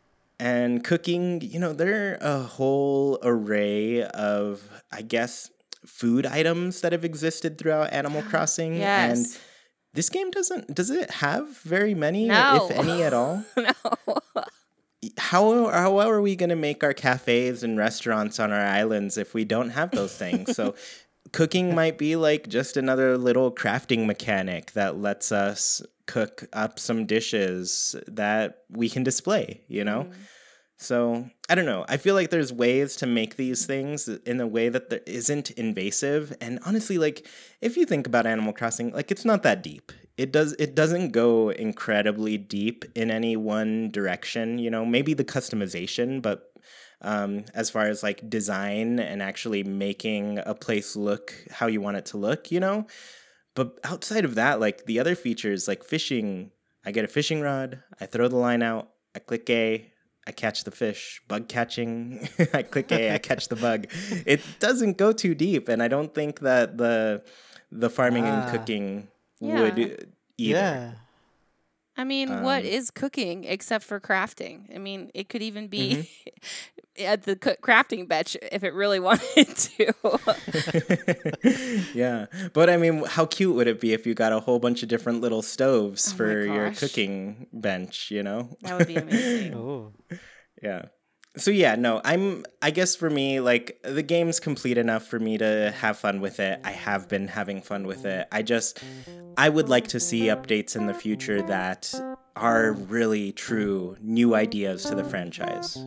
And cooking, you know, there are a whole array of, I guess, food items that have existed throughout Animal Crossing. Yes. And this game doesn't, does it have very many, no. if any at all? No. How, how are we going to make our cafes and restaurants on our islands if we don't have those things? So cooking might be like just another little crafting mechanic that lets us cook up some dishes that we can display, you know? Mm. So I don't know. I feel like there's ways to make these things in a way that there isn't invasive. And honestly, like if you think about Animal Crossing, like it's not that deep. It does it doesn't go incredibly deep in any one direction. You know, maybe the customization, but um, as far as like design and actually making a place look how you want it to look, you know. But outside of that, like the other features, like fishing, I get a fishing rod, I throw the line out, I click A. I catch the fish, bug catching, I click A, I catch the bug. It doesn't go too deep, and I don't think that the the farming uh, and cooking yeah. would either. Yeah. I mean, um, what is cooking except for crafting? I mean, it could even be mm-hmm. at the crafting bench if it really wanted to. Yeah. But I mean, how cute would it be if you got a whole bunch of different little stoves oh for your cooking bench, you know? That would be amazing. Ooh. Yeah. So yeah, no, I'm, I guess for me, like the game's complete enough for me to have fun with it. I have been having fun with it. I just, I would like to see updates in the future that are really true new ideas to the franchise.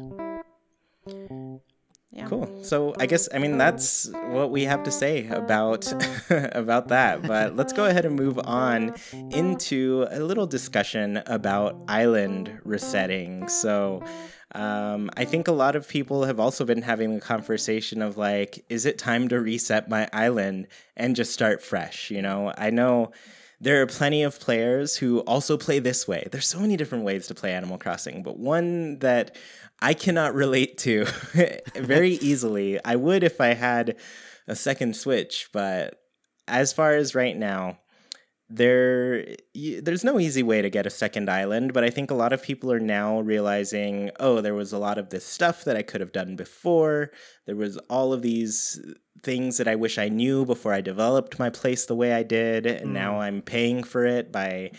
Yeah. Cool. So I guess, I mean, that's what we have to say about, about that, but let's go ahead and move on into a little discussion about island resetting. So, Um, I think a lot of people have also been having the conversation of like, is it time to reset my island and just start fresh? You know, I know there are plenty of players who also play this way. There's so many different ways to play Animal Crossing, but one that I cannot relate to very easily. I would if I had a second Switch, but as far as right now, There, there's no easy way to get a second island, but I think a lot of people are now realizing, oh, there was a lot of this stuff that I could have done before. There was all of these things that I wish I knew before I developed my place the way I did, and mm. now I'm paying for it by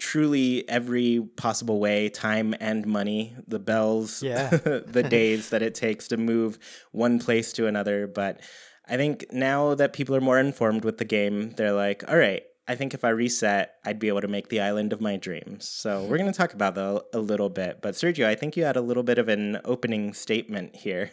truly every possible way, time and money, the bells, yeah. the days that it takes to move one place to another. But I think now that people are more informed with the game, they're like, all right, I think if I reset, I'd be able to make the island of my dreams. So we're going to talk about that a little bit. But Sergio, I think you had a little bit of an opening statement here.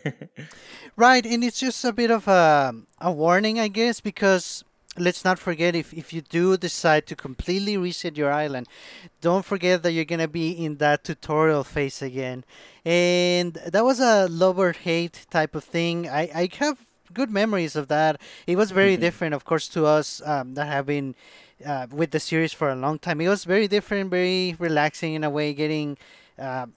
Right. And it's just a bit of a, a warning, I guess, because let's not forget if, if you do decide to completely reset your island, don't forget that you're going to be in that tutorial phase again. And that was a love or hate type of thing. I, I have good memories of that. It was very mm-hmm. different, of course, to us um, that have been Uh, with the series for a long time. It was very different, very relaxing in a way, getting uh,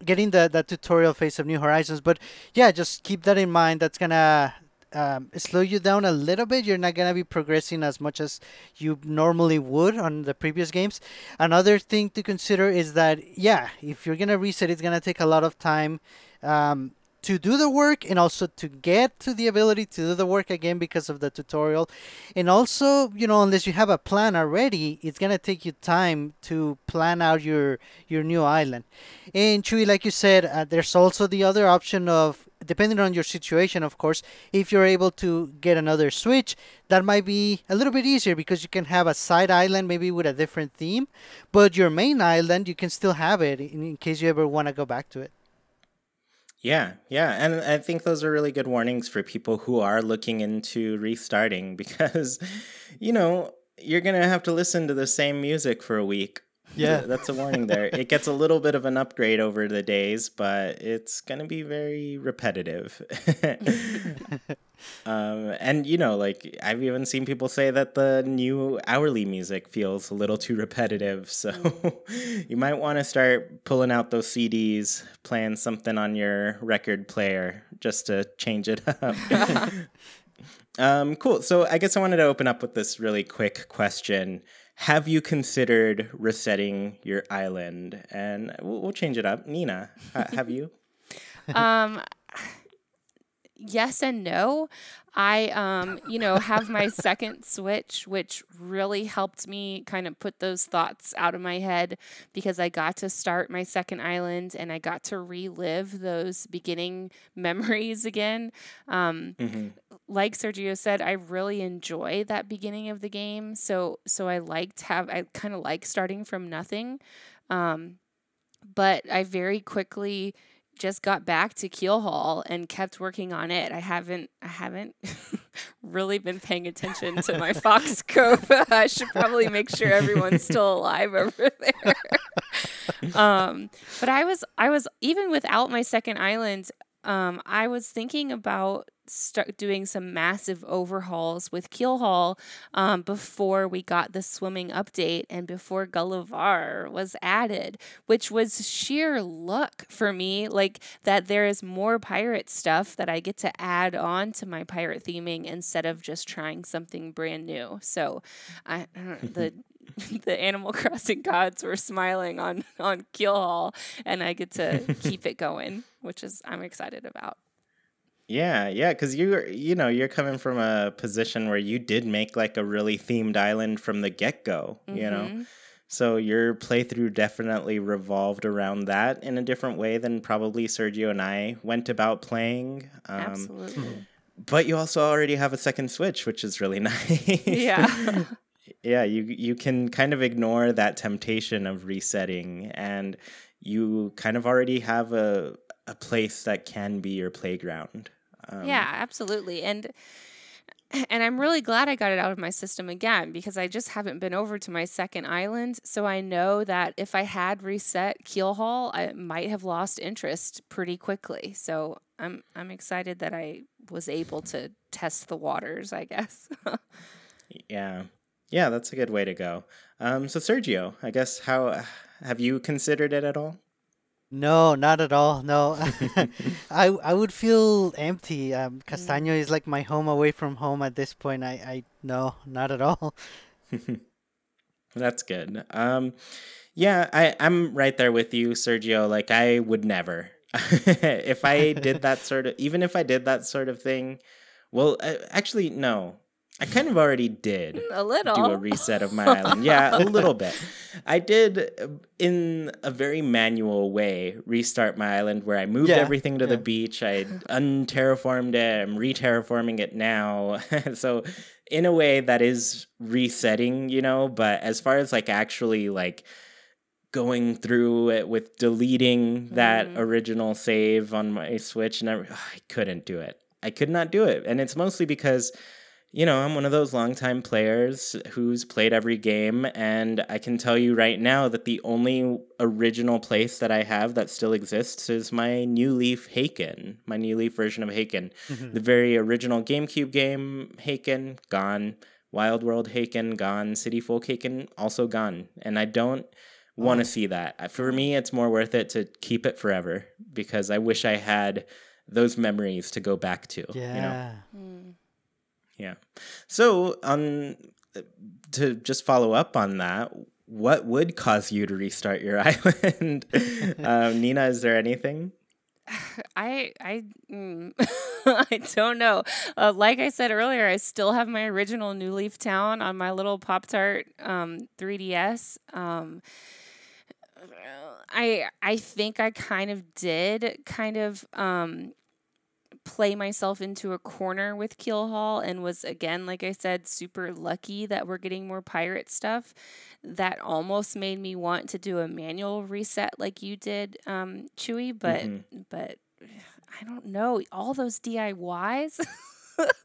getting the, the tutorial phase of New Horizons. But yeah, just keep that in mind. That's gonna um, slow you down a little bit. You're not gonna be progressing as much as you normally would on the previous games. Another thing to consider is that, yeah, if you're gonna reset, it's gonna take a lot of time um, to do the work and also to get to the ability to do the work again because of the tutorial. And also, you know, unless you have a plan already, it's going to take you time to plan out your, your new island. And Chewy, like you said, uh, there's also the other option of, depending on your situation, of course, if you're able to get another Switch, that might be a little bit easier because you can have a side island maybe with a different theme, but your main island, you can still have it in, in case you ever want to go back to it. Yeah, yeah. And I think those are really good warnings for people who are looking into restarting because, you know, you're going to have to listen to the same music for a week. Yeah, that's a warning there. It gets a little bit of an upgrade over the days, but it's going to be very repetitive. um, and, you know, like I've even seen people say that the new hourly music feels a little too repetitive. So you might want to start pulling out those C Ds, playing something on your record player just to change it up. um, cool. So I guess I wanted to open up with this really quick question. Have you considered resetting your island? And we'll, we'll change it up. Nina, ha- have you? um, yes and no. I, um, you know, have my second Switch, which really helped me kind of put those thoughts out of my head because I got to start my second island and I got to relive those beginning memories again. Um, mm-hmm. Like Sergio said, I really enjoy that beginning of the game. So, so I liked have, I kind of like starting from nothing. Um, but I very quickly just got back to Keelhaul and kept working on it. I haven't, I haven't really been paying attention to my Fox Cove. I should probably make sure everyone's still alive over there. um, but I was, I was even without my second island. Um, I was thinking about start doing some massive overhauls with Keelhaul um, before we got the swimming update and before Gulliver was added, which was sheer luck for me, like that there is more pirate stuff that I get to add on to my pirate theming instead of just trying something brand new. So I, I don't know, the the Animal Crossing gods were smiling on, on Keelhaul, and I get to keep it going, which is I'm excited about. Yeah, yeah, because you're, you know, you're coming from a position where you did make like a really themed island from the get-go, mm-hmm. you know? So your playthrough definitely revolved around that in a different way than probably Sergio and I went about playing. Um, Absolutely. But you also already have a second Switch, which is really nice. Yeah. Yeah, you you can kind of ignore that temptation of resetting, and you kind of already have a a place that can be your playground. Um, yeah, absolutely. And and I'm really glad I got it out of my system again because I just haven't been over to my second island. So I know that if I had reset Keelhaul, I might have lost interest pretty quickly. So I'm I'm excited that I was able to test the waters, I guess. Yeah. Yeah, that's a good way to go. Um, so Sergio, I guess, how uh, have you considered it at all? No, not at all. No, I I would feel empty. Um, Castaño is like my home away from home at this point. I, I no, not at all. That's good. Um, yeah, I, I'm right there with you, Sergio. Like I would never, if I did that sort of, even if I did that sort of thing. Well, I, actually, no. I kind of already did a little. do a reset of my island. Yeah, a little bit. I did, in a very manual way, restart my island where I moved yeah, everything to yeah. the beach. I unterraformed it. I'm re-terraforming it now. So in a way that is resetting, you know, but as far as like actually like going through it with deleting that mm-hmm. original save on my Switch, and I, oh, I couldn't do it. I could not do it. And it's mostly because, you know, I'm one of those longtime players who's played every game, and I can tell you right now that the only original place that I have that still exists is my New Leaf Haken, my New Leaf version of Haken. Mm-hmm. The very original GameCube game, Haken, gone. Wild World Haken, gone. City Folk Haken, also gone. And I don't oh. want to see that. For me, it's more worth it to keep it forever, because I wish I had those memories to go back to. Yeah. You know? Mm. Yeah. So um, to just follow up on that, what would cause you to restart your island? um, Nina, is there anything? I I mm, I don't know. Uh, like I said earlier, I still have my original New Leaf Town on my little Pop-Tart um, three D S. Um, I I think I kind of did kind of... Um, play myself into a corner with Keelhaul, and was, again, like I said, super lucky that we're getting more pirate stuff. That almost made me want to do a manual reset like you did, um, Chewy, but mm-hmm. but I don't know, all those D I Ys.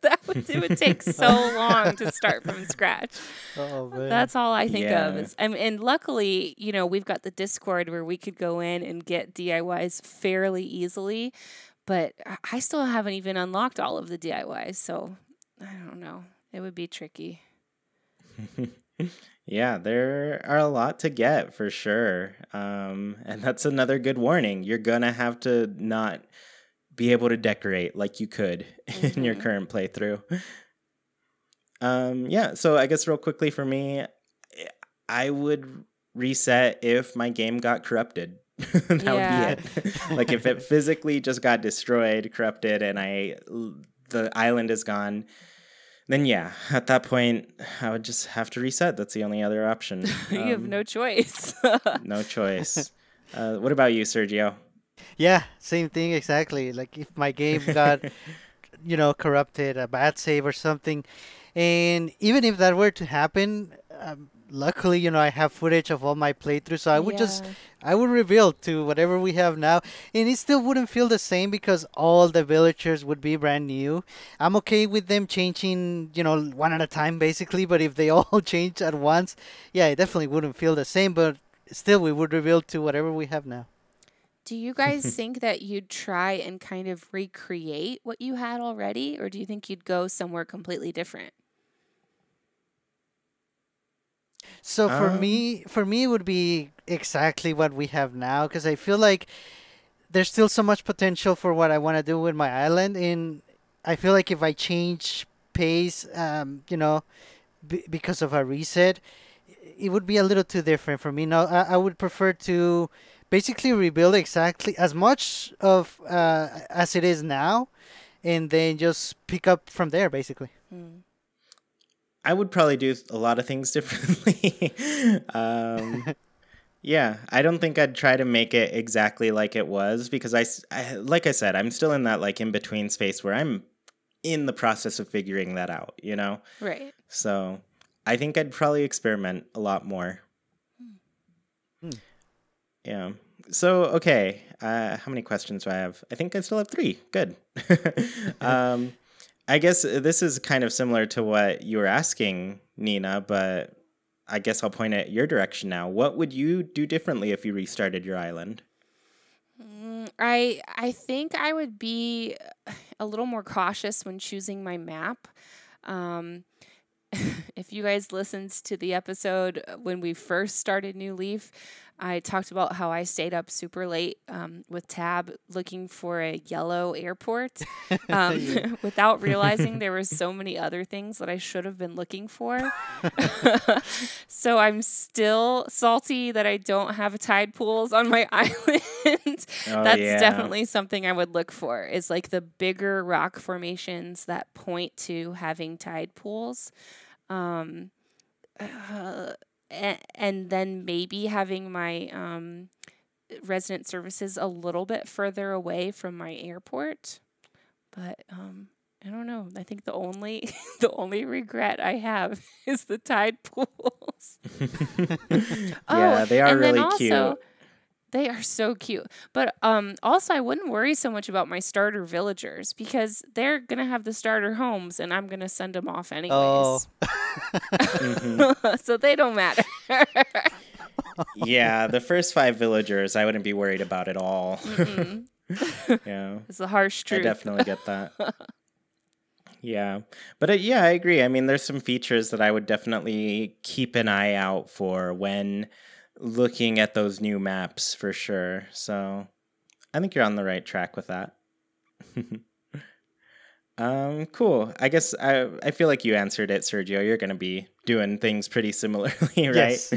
That would, it would take so long to start from scratch. Oh, man. That's all I think yeah. of. Is, I mean, and luckily, you know, we've got the Discord where we could go in and get D I Ys fairly easily. But I still haven't even unlocked all of the D I Ys, so I don't know. It would be tricky. Yeah, there are a lot to get for sure. Um, and that's another good warning. You're going to have to not be able to decorate like you could mm-hmm. in your current playthrough. Um, yeah, so I guess real quickly for me, I would reset if my game got corrupted. That yeah. would be it. Like if it physically just got destroyed, corrupted, and I the island is gone, then yeah, at that point, I would just have to reset. That's the only other option. You um, have no choice. No choice. Uh, what about you, Sergio? Yeah, same thing exactly. Like if my game got, you know, corrupted, a bad save or something, and even if that were to happen, um, luckily, you know, I have footage of all my playthroughs, so I would yeah. just, I would rebuild to whatever we have now, and it still wouldn't feel the same because all the villagers would be brand new. I'm okay with them changing, you know, one at a time basically, but if they all change at once, yeah, it definitely wouldn't feel the same, but still we would rebuild to whatever we have now. Do you guys think that you'd try and kind of recreate what you had already, or do you think you'd go somewhere completely different? So for um, me, for me, it would be exactly what we have now, because I feel like there's still so much potential for what I want to do with my island. And I feel like if I change pace, um, you know, b- because of a reset, it would be a little too different for me. No, I, I would prefer to basically rebuild exactly as much of uh, as it is now, and then just pick up from there, basically. Mm. I would probably do a lot of things differently. um, yeah, I don't think I'd try to make it exactly like it was because, I, I, like I said, I'm still in that like in-between space where I'm in the process of figuring that out, you know? Right. So I think I'd probably experiment a lot more. Hmm. Yeah. So, okay, uh, how many questions do I have? I think I still have three. Good. um I guess this is kind of similar to what you were asking, Nina, but I guess I'll point at your direction now. What would you do differently if you restarted your island? I I think I would be a little more cautious when choosing my map. Um, if you guys listened to the episode when we first started New Leaf, I talked about how I stayed up super late um, with Tab looking for a yellow airport um, without realizing there were so many other things that I should have been looking for. So I'm still salty that I don't have tide pools on my island. Oh, That's yeah. definitely something I would look for, is like the bigger rock formations that point to having tide pools. Um, uh, And then maybe having my um, resident services a little bit further away from my airport. But um, I don't know. I think the only the only regret I have is the tide pools. oh, yeah, they are and really then also, cute. They are so cute. But um, also, I wouldn't worry so much about my starter villagers because they're going to have the starter homes and I'm going to send them off anyways. Oh. mm-hmm. So they don't matter. Yeah, the first five villagers, I wouldn't be worried about at all. Mm-hmm. Yeah, it's a harsh truth. I definitely get that. Yeah, but uh, yeah, I agree. I mean, there's some features that I would definitely keep an eye out for when looking at those new maps for sure. So I think you're on the right track with that. um, cool. I guess I I feel like you answered it, Sergio. You're going to be doing things pretty similarly, right? Yes.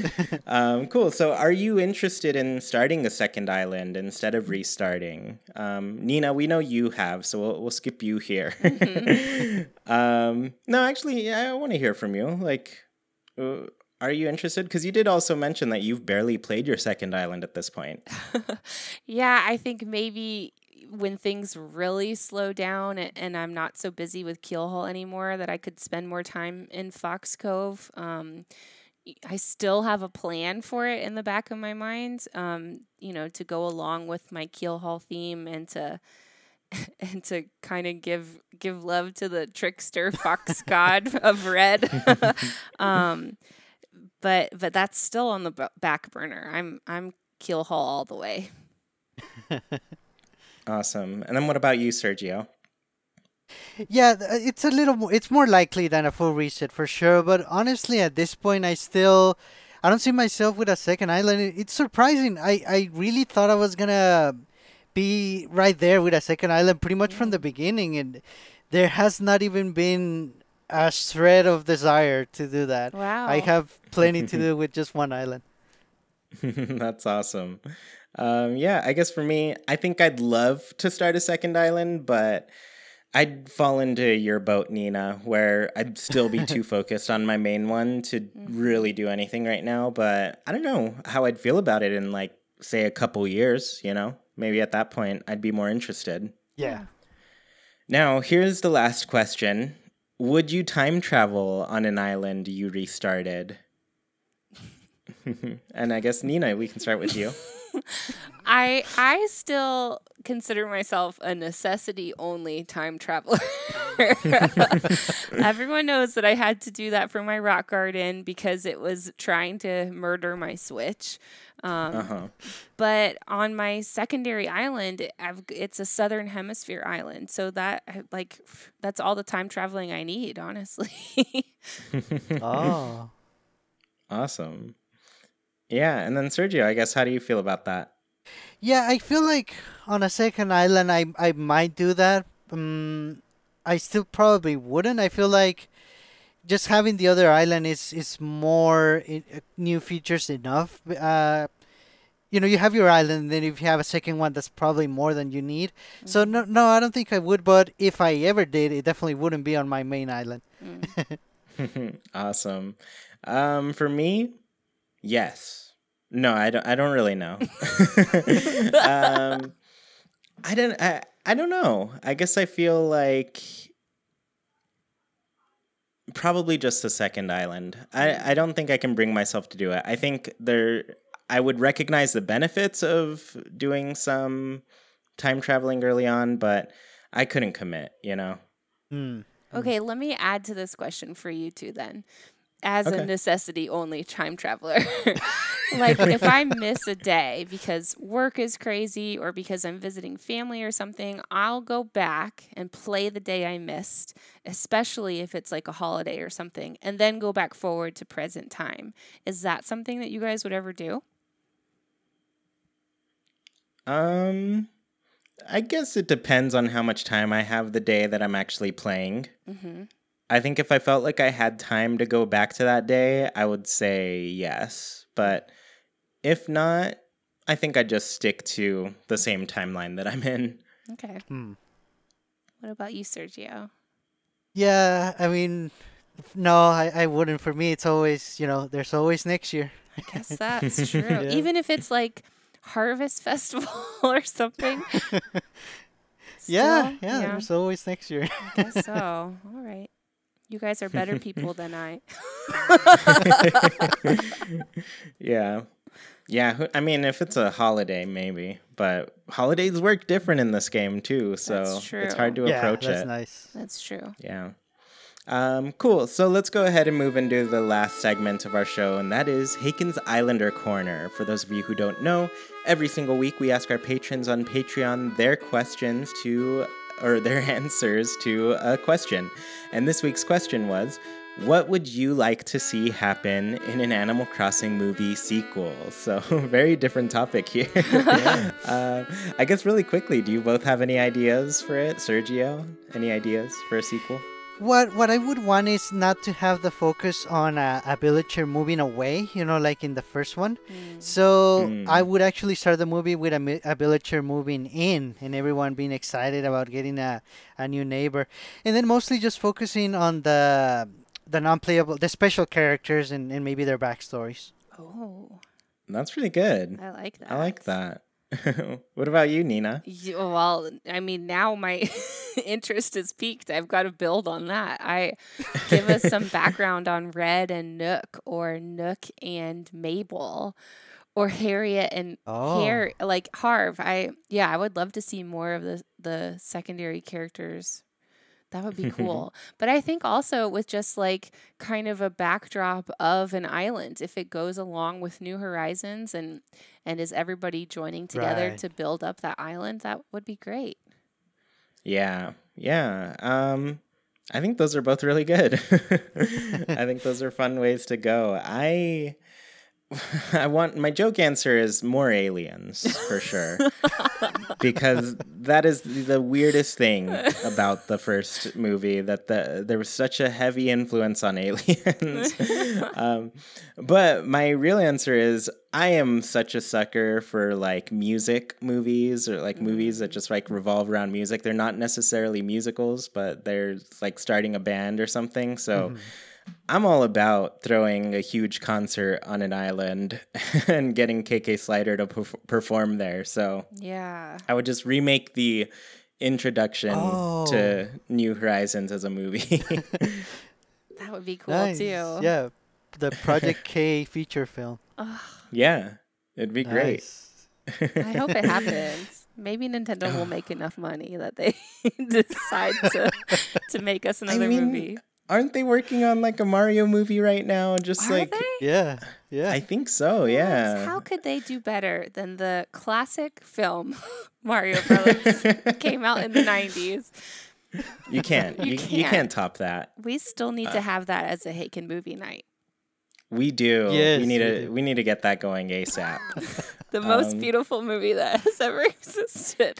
um, cool. So are you interested in starting a second island instead of restarting? Um, Nina, we know you have, so we'll, we'll skip you here. Mm-hmm. um, no, actually, I want to hear from you. Like, uh, Are you interested? Because you did also mention that you've barely played your second island at this point. Yeah, I think maybe when things really slow down and, and I'm not so busy with Keelhaul anymore, that I could spend more time in Fox Cove. Um, I still have a plan for it in the back of my mind, um, you know, to go along with my Keelhaul theme and to and to kind of give give love to the trickster fox god of Red. um, but but that's still on the b- back burner. I'm I'm Keelhaul all the way. Awesome. And then what about you, Sergio? Yeah, it's a little. It's more likely than a full reset for sure. But honestly, at this point, I still, I don't see myself with a second island. It's surprising. I, I really thought I was gonna be right there with a second island pretty much from the beginning, and there has not even been a shred of desire to do that. Wow. I have plenty to do with just one island. That's awesome. Um, yeah, I guess for me, I think I'd love to start a second island, but I'd fall into your boat, Nina, where I'd still be too focused on my main one to really do anything right now. But I don't know how I'd feel about it in, like, say, a couple years, you know? Maybe at that point, I'd be more interested. Yeah. Now, here's the last question. Would you time travel on an island you restarted? And I guess, Nina, we can start with you. I I still consider myself a necessity-only time traveler. Everyone knows that I had to do that for my rock garden because it was trying to murder my Switch. Um, uh-huh. But on my secondary island, I've, it's a Southern Hemisphere island. So that like that's all the time traveling I need, honestly. Oh, awesome. Yeah, and then Sergio, I guess, how do you feel about that? Yeah, I feel like on a second island, I I might do that. Um, I still probably wouldn't. I feel like just having the other island is, is more in, uh, new features enough. Uh, you know, you have your island, then if you have a second one, that's probably more than you need. Mm-hmm. So no, no, I don't think I would, but if I ever did, it definitely wouldn't be on my main island. Mm. Awesome. Um, for me, yes. No, I don't. I don't really know. um, I don't. I, I don't know. I guess I feel like probably just the second island. I, I don't think I can bring myself to do it. I think there. I would recognize the benefits of doing some time traveling early on, but I couldn't commit. You know. Mm. Okay, let me add to this question for you two then. As okay. a necessity-only time traveler. Like, if I miss a day because work is crazy or because I'm visiting family or something, I'll go back and play the day I missed, especially if it's like a holiday or something, and then go back forward to present time. Is that something that you guys would ever do? Um, I guess it depends on how much time I have the day that I'm actually playing. Mm-hmm. I think if I felt like I had time to go back to that day, I would say yes. But if not, I think I'd just stick to the same timeline that I'm in. Okay. Hmm. What about you, Sergio? Yeah, I mean, no, I, I wouldn't. For me, it's always, you know, there's always next year. I guess that's true. Yeah. Even if it's like Harvest Festival or something. Still, yeah, yeah, yeah, there's always next year. I guess so. All right. You guys are better people than I. Yeah. Yeah. I mean, if it's a holiday, maybe. But holidays work different in this game, too. So that's true. It's hard to yeah, approach that's it. That's nice. That's true. Yeah. Um, cool. So let's go ahead and move into the last segment of our show, and that is Haken's Islander Corner. For those of you who don't know, every single week we ask our patrons on Patreon their questions to... or their answers to a question. And this week's question was, what would you like to see happen in an Animal Crossing movie sequel? So very different topic here. Yeah. uh, I guess really quickly, do you both have any ideas for it? Sergio, any ideas for a sequel? What what I would want is not to have the focus on a, a villager moving away, you know, like in the first one. Mm. So mm. I would actually start the movie with a, a villager moving in and everyone being excited about getting a, a new neighbor. And then mostly just focusing on the the non-playable, the special characters and, and maybe their backstories. Oh. That's really good. I like that. I like that. What about you, Nina? You, well, I mean, now my interest is peaked. I've got to build on that. I give us some background on Red and Nook, or Nook and Mabel, Or Harriet and oh. Harry, like Harv. I yeah, I would love to see more of the the secondary characters. That would be cool. But I think also with just like kind of a backdrop of an island, if it goes along with New Horizons and and is everybody joining together right. to build up that island, that would be great. Yeah. Yeah. Um I think those are both really good. I think those are fun ways to go. I I want my joke answer is more aliens for sure, because that is the weirdest thing about the first movie, that the there was such a heavy influence on aliens. um, but my real answer is I am such a sucker for like music movies or like mm-hmm. movies that just like revolve around music. They're not necessarily musicals, but they're like starting a band or something. So. Mm-hmm. I'm all about throwing a huge concert on an island and getting K K Slider to perf- perform there. So yeah, I would just remake the introduction oh. to New Horizons as a movie. That would be cool nice. Too. Yeah, the Project K feature film. Yeah, it'd be nice. Great. I hope it happens. Maybe Nintendo will make enough money that they decide to to make us another I mean, movie. Aren't they working on like a Mario movie right now? Just Are like they? Yeah, yeah. I think so. Yeah. Yes. How could they do better than the classic film Mario Brothers came out in the nineties? You can't. You, you, can't. you can't top that. We still need uh, to have that as a Haken movie night. We do. Yes, we need to. We need to get that going ASAP. The most um, beautiful movie that has ever existed.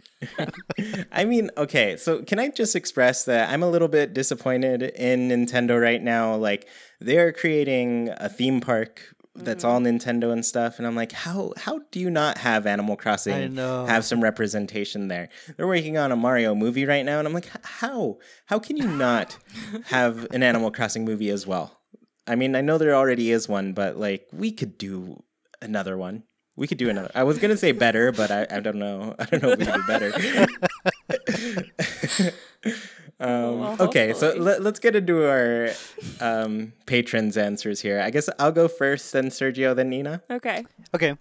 I mean, okay, so can I just express that I'm a little bit disappointed in Nintendo right now? Like, they're creating a theme park that's mm-hmm. all Nintendo and stuff, and I'm like, how how do you not have Animal Crossing I know. have some representation there? They're working on a Mario movie right now, and I'm like, how? How can you not have an Animal Crossing movie as well? I mean, I know there already is one, but, like, we could do another one. We could do another. I was going to say better, but I, I don't know. I don't know if we could do better. um, well, okay, so l- let's get into our um, patrons' answers here. I guess I'll go first, then Sergio, then Nina. Okay. Okay.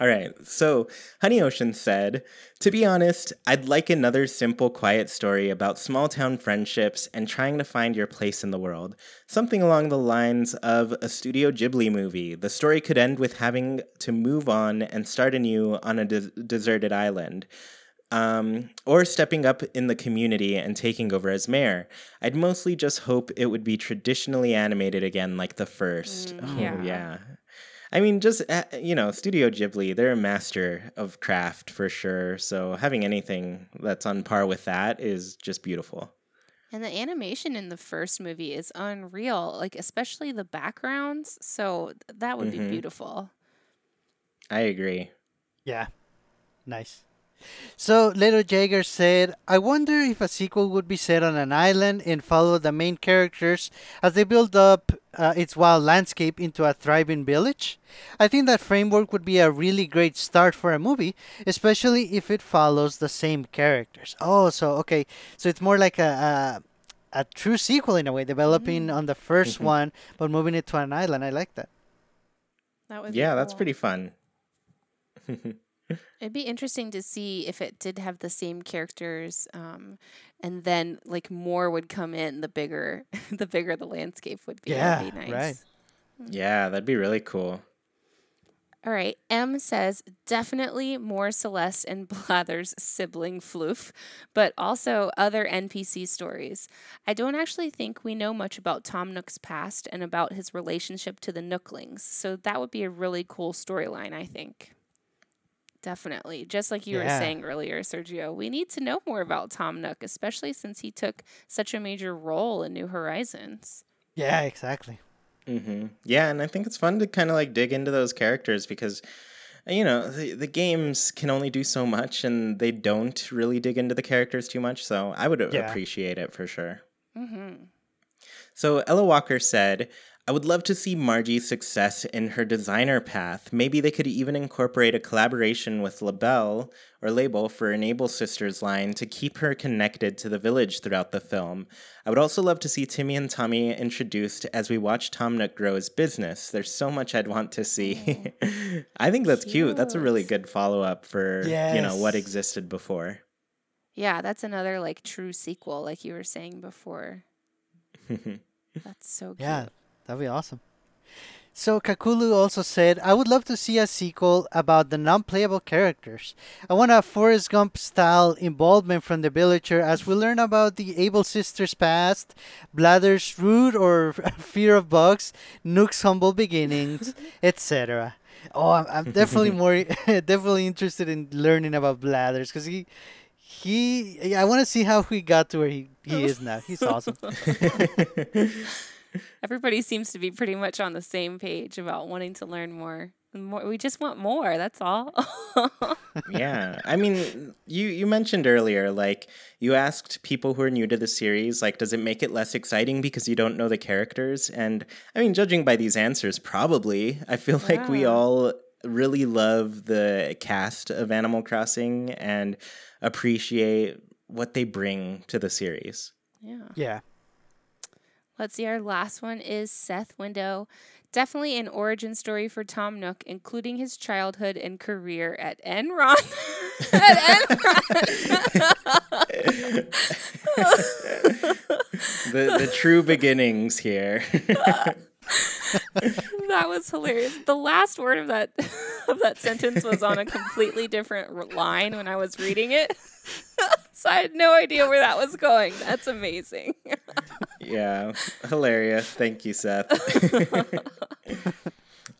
All right. So Honey Ocean said, to be honest, I'd like another simple, quiet story about small town friendships and trying to find your place in the world. Something along the lines of a Studio Ghibli movie. The story could end with having to move on and start anew on a des- deserted island. Um, or stepping up in the community and taking over as mayor. I'd mostly just hope it would be traditionally animated again like the first. Mm, yeah. Oh, yeah. I mean, just, you know, Studio Ghibli, they're a master of craft for sure. So having anything that's on par with that is just beautiful. And the animation in the first movie is unreal, like especially the backgrounds. So that would mm-hmm. be beautiful. I agree. Yeah. Nice. So Little Jager said, I wonder if a sequel would be set on an island and follow the main characters as they build up uh, its wild landscape into a thriving village. I think that framework would be a really great start for a movie, especially if it follows the same characters. Oh, so okay. So it's more like a a, a true sequel in a way, developing mm-hmm. on the first mm-hmm. one, but moving it to an island. I like that. That would yeah, be cool. That's pretty fun. It'd be interesting to see if it did have the same characters, um, and then like more would come in. The bigger, the bigger the landscape would be. Yeah, that'd be nice. Right. Yeah, that'd be really cool. All right. M says definitely more Celeste and Blathers sibling floof, but also other N P C stories. I don't actually think we know much about Tom Nook's past and about his relationship to the Nooklings, so that would be a really cool storyline, I think. Definitely. Just like you yeah. were saying earlier, Sergio, we need to know more about Tom Nook, especially since he took such a major role in New Horizons. Yeah, exactly. Mm-hmm. Yeah, and I think it's fun to kind of like dig into those characters because, you know, the, the games can only do so much and they don't really dig into the characters too much. So I would yeah. appreciate it for sure. Mm-hmm. So Ella Walker said, I would love to see Margie's success in her designer path. Maybe they could even incorporate a collaboration with Label or Label for Enable Sisters line to keep her connected to the village throughout the film. I would also love to see Timmy and Tommy introduced as we watch Tom Nook grow his business. There's so much I'd want to see. I think that's cute. cute. That's a really good follow-up for, yes. you know, what existed before. Yeah, that's another, like, true sequel, like you were saying before. That's so cute. Yeah. That'd be awesome. So Kakulu also said, I would love to see a sequel about the non-playable characters. I want a Forrest Gump-style involvement from the villager as we learn about the Able Sisters' past, Blathers' rude or fear of bugs, Nook's humble beginnings, et cetera. Oh, I'm, I'm definitely more definitely interested in learning about Blathers because he... he. I want to see how he got to where he, he is now. He's awesome. Everybody seems to be pretty much on the same page about wanting to learn more. more we just want more. That's all. Yeah. I mean, you, you mentioned earlier, like, you asked people who are new to the series, like, does it make it less exciting because you don't know the characters? And, I mean, judging by these answers, probably. I feel yeah. like we all really love the cast of Animal Crossing and appreciate what they bring to the series. Yeah. Yeah. Let's see, our last one is Seth Window. Definitely an origin story for Tom Nook, including his childhood and career at Enron. at Enron! the, the true beginnings here. That was hilarious. The last word of that of that sentence was on a completely different line when I was reading it. So I had no idea where that was going. That's amazing. Yeah. Hilarious. Thank you, Seth.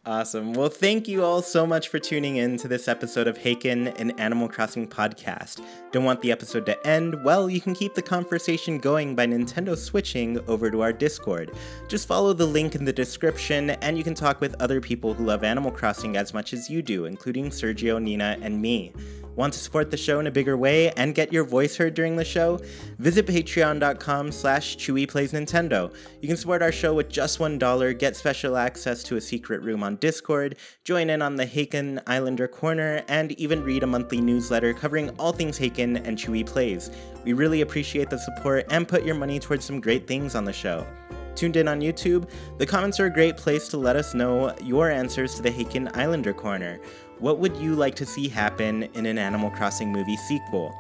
Awesome. Well, thank you all so much for tuning in to this episode of Haken, an Animal Crossing podcast. Don't want the episode to end? Well, you can keep the conversation going by Nintendo switching over to our Discord. Just follow the link in the description, and you can talk with other people who love Animal Crossing as much as you do, including Sergio, Nina, and me. Want to support the show in a bigger way and get your voice heard during the show? Visit patreon.com slash chewyplaysnintendo. You can support our show with just one dollar, get special access to a secret room on Discord, join in on the Haken Islander Corner, and even read a monthly newsletter covering all things Haken and Chewy Plays. We really appreciate the support and put your money towards some great things on the show. Tuned in on YouTube, the comments are a great place to let us know your answers to the Haken Islander Corner. What would you like to see happen in an Animal Crossing movie sequel?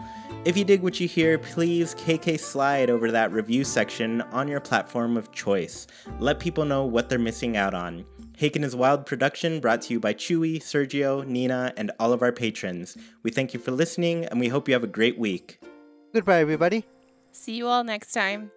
If you dig what you hear, please K K slide over to that review section on your platform of choice. Let people know what they're missing out on. Haken is Wild production brought to you by Chewy, Sergio, Nina, and all of our patrons. We thank you for listening, and we hope you have a great week. Goodbye, everybody. See you all next time.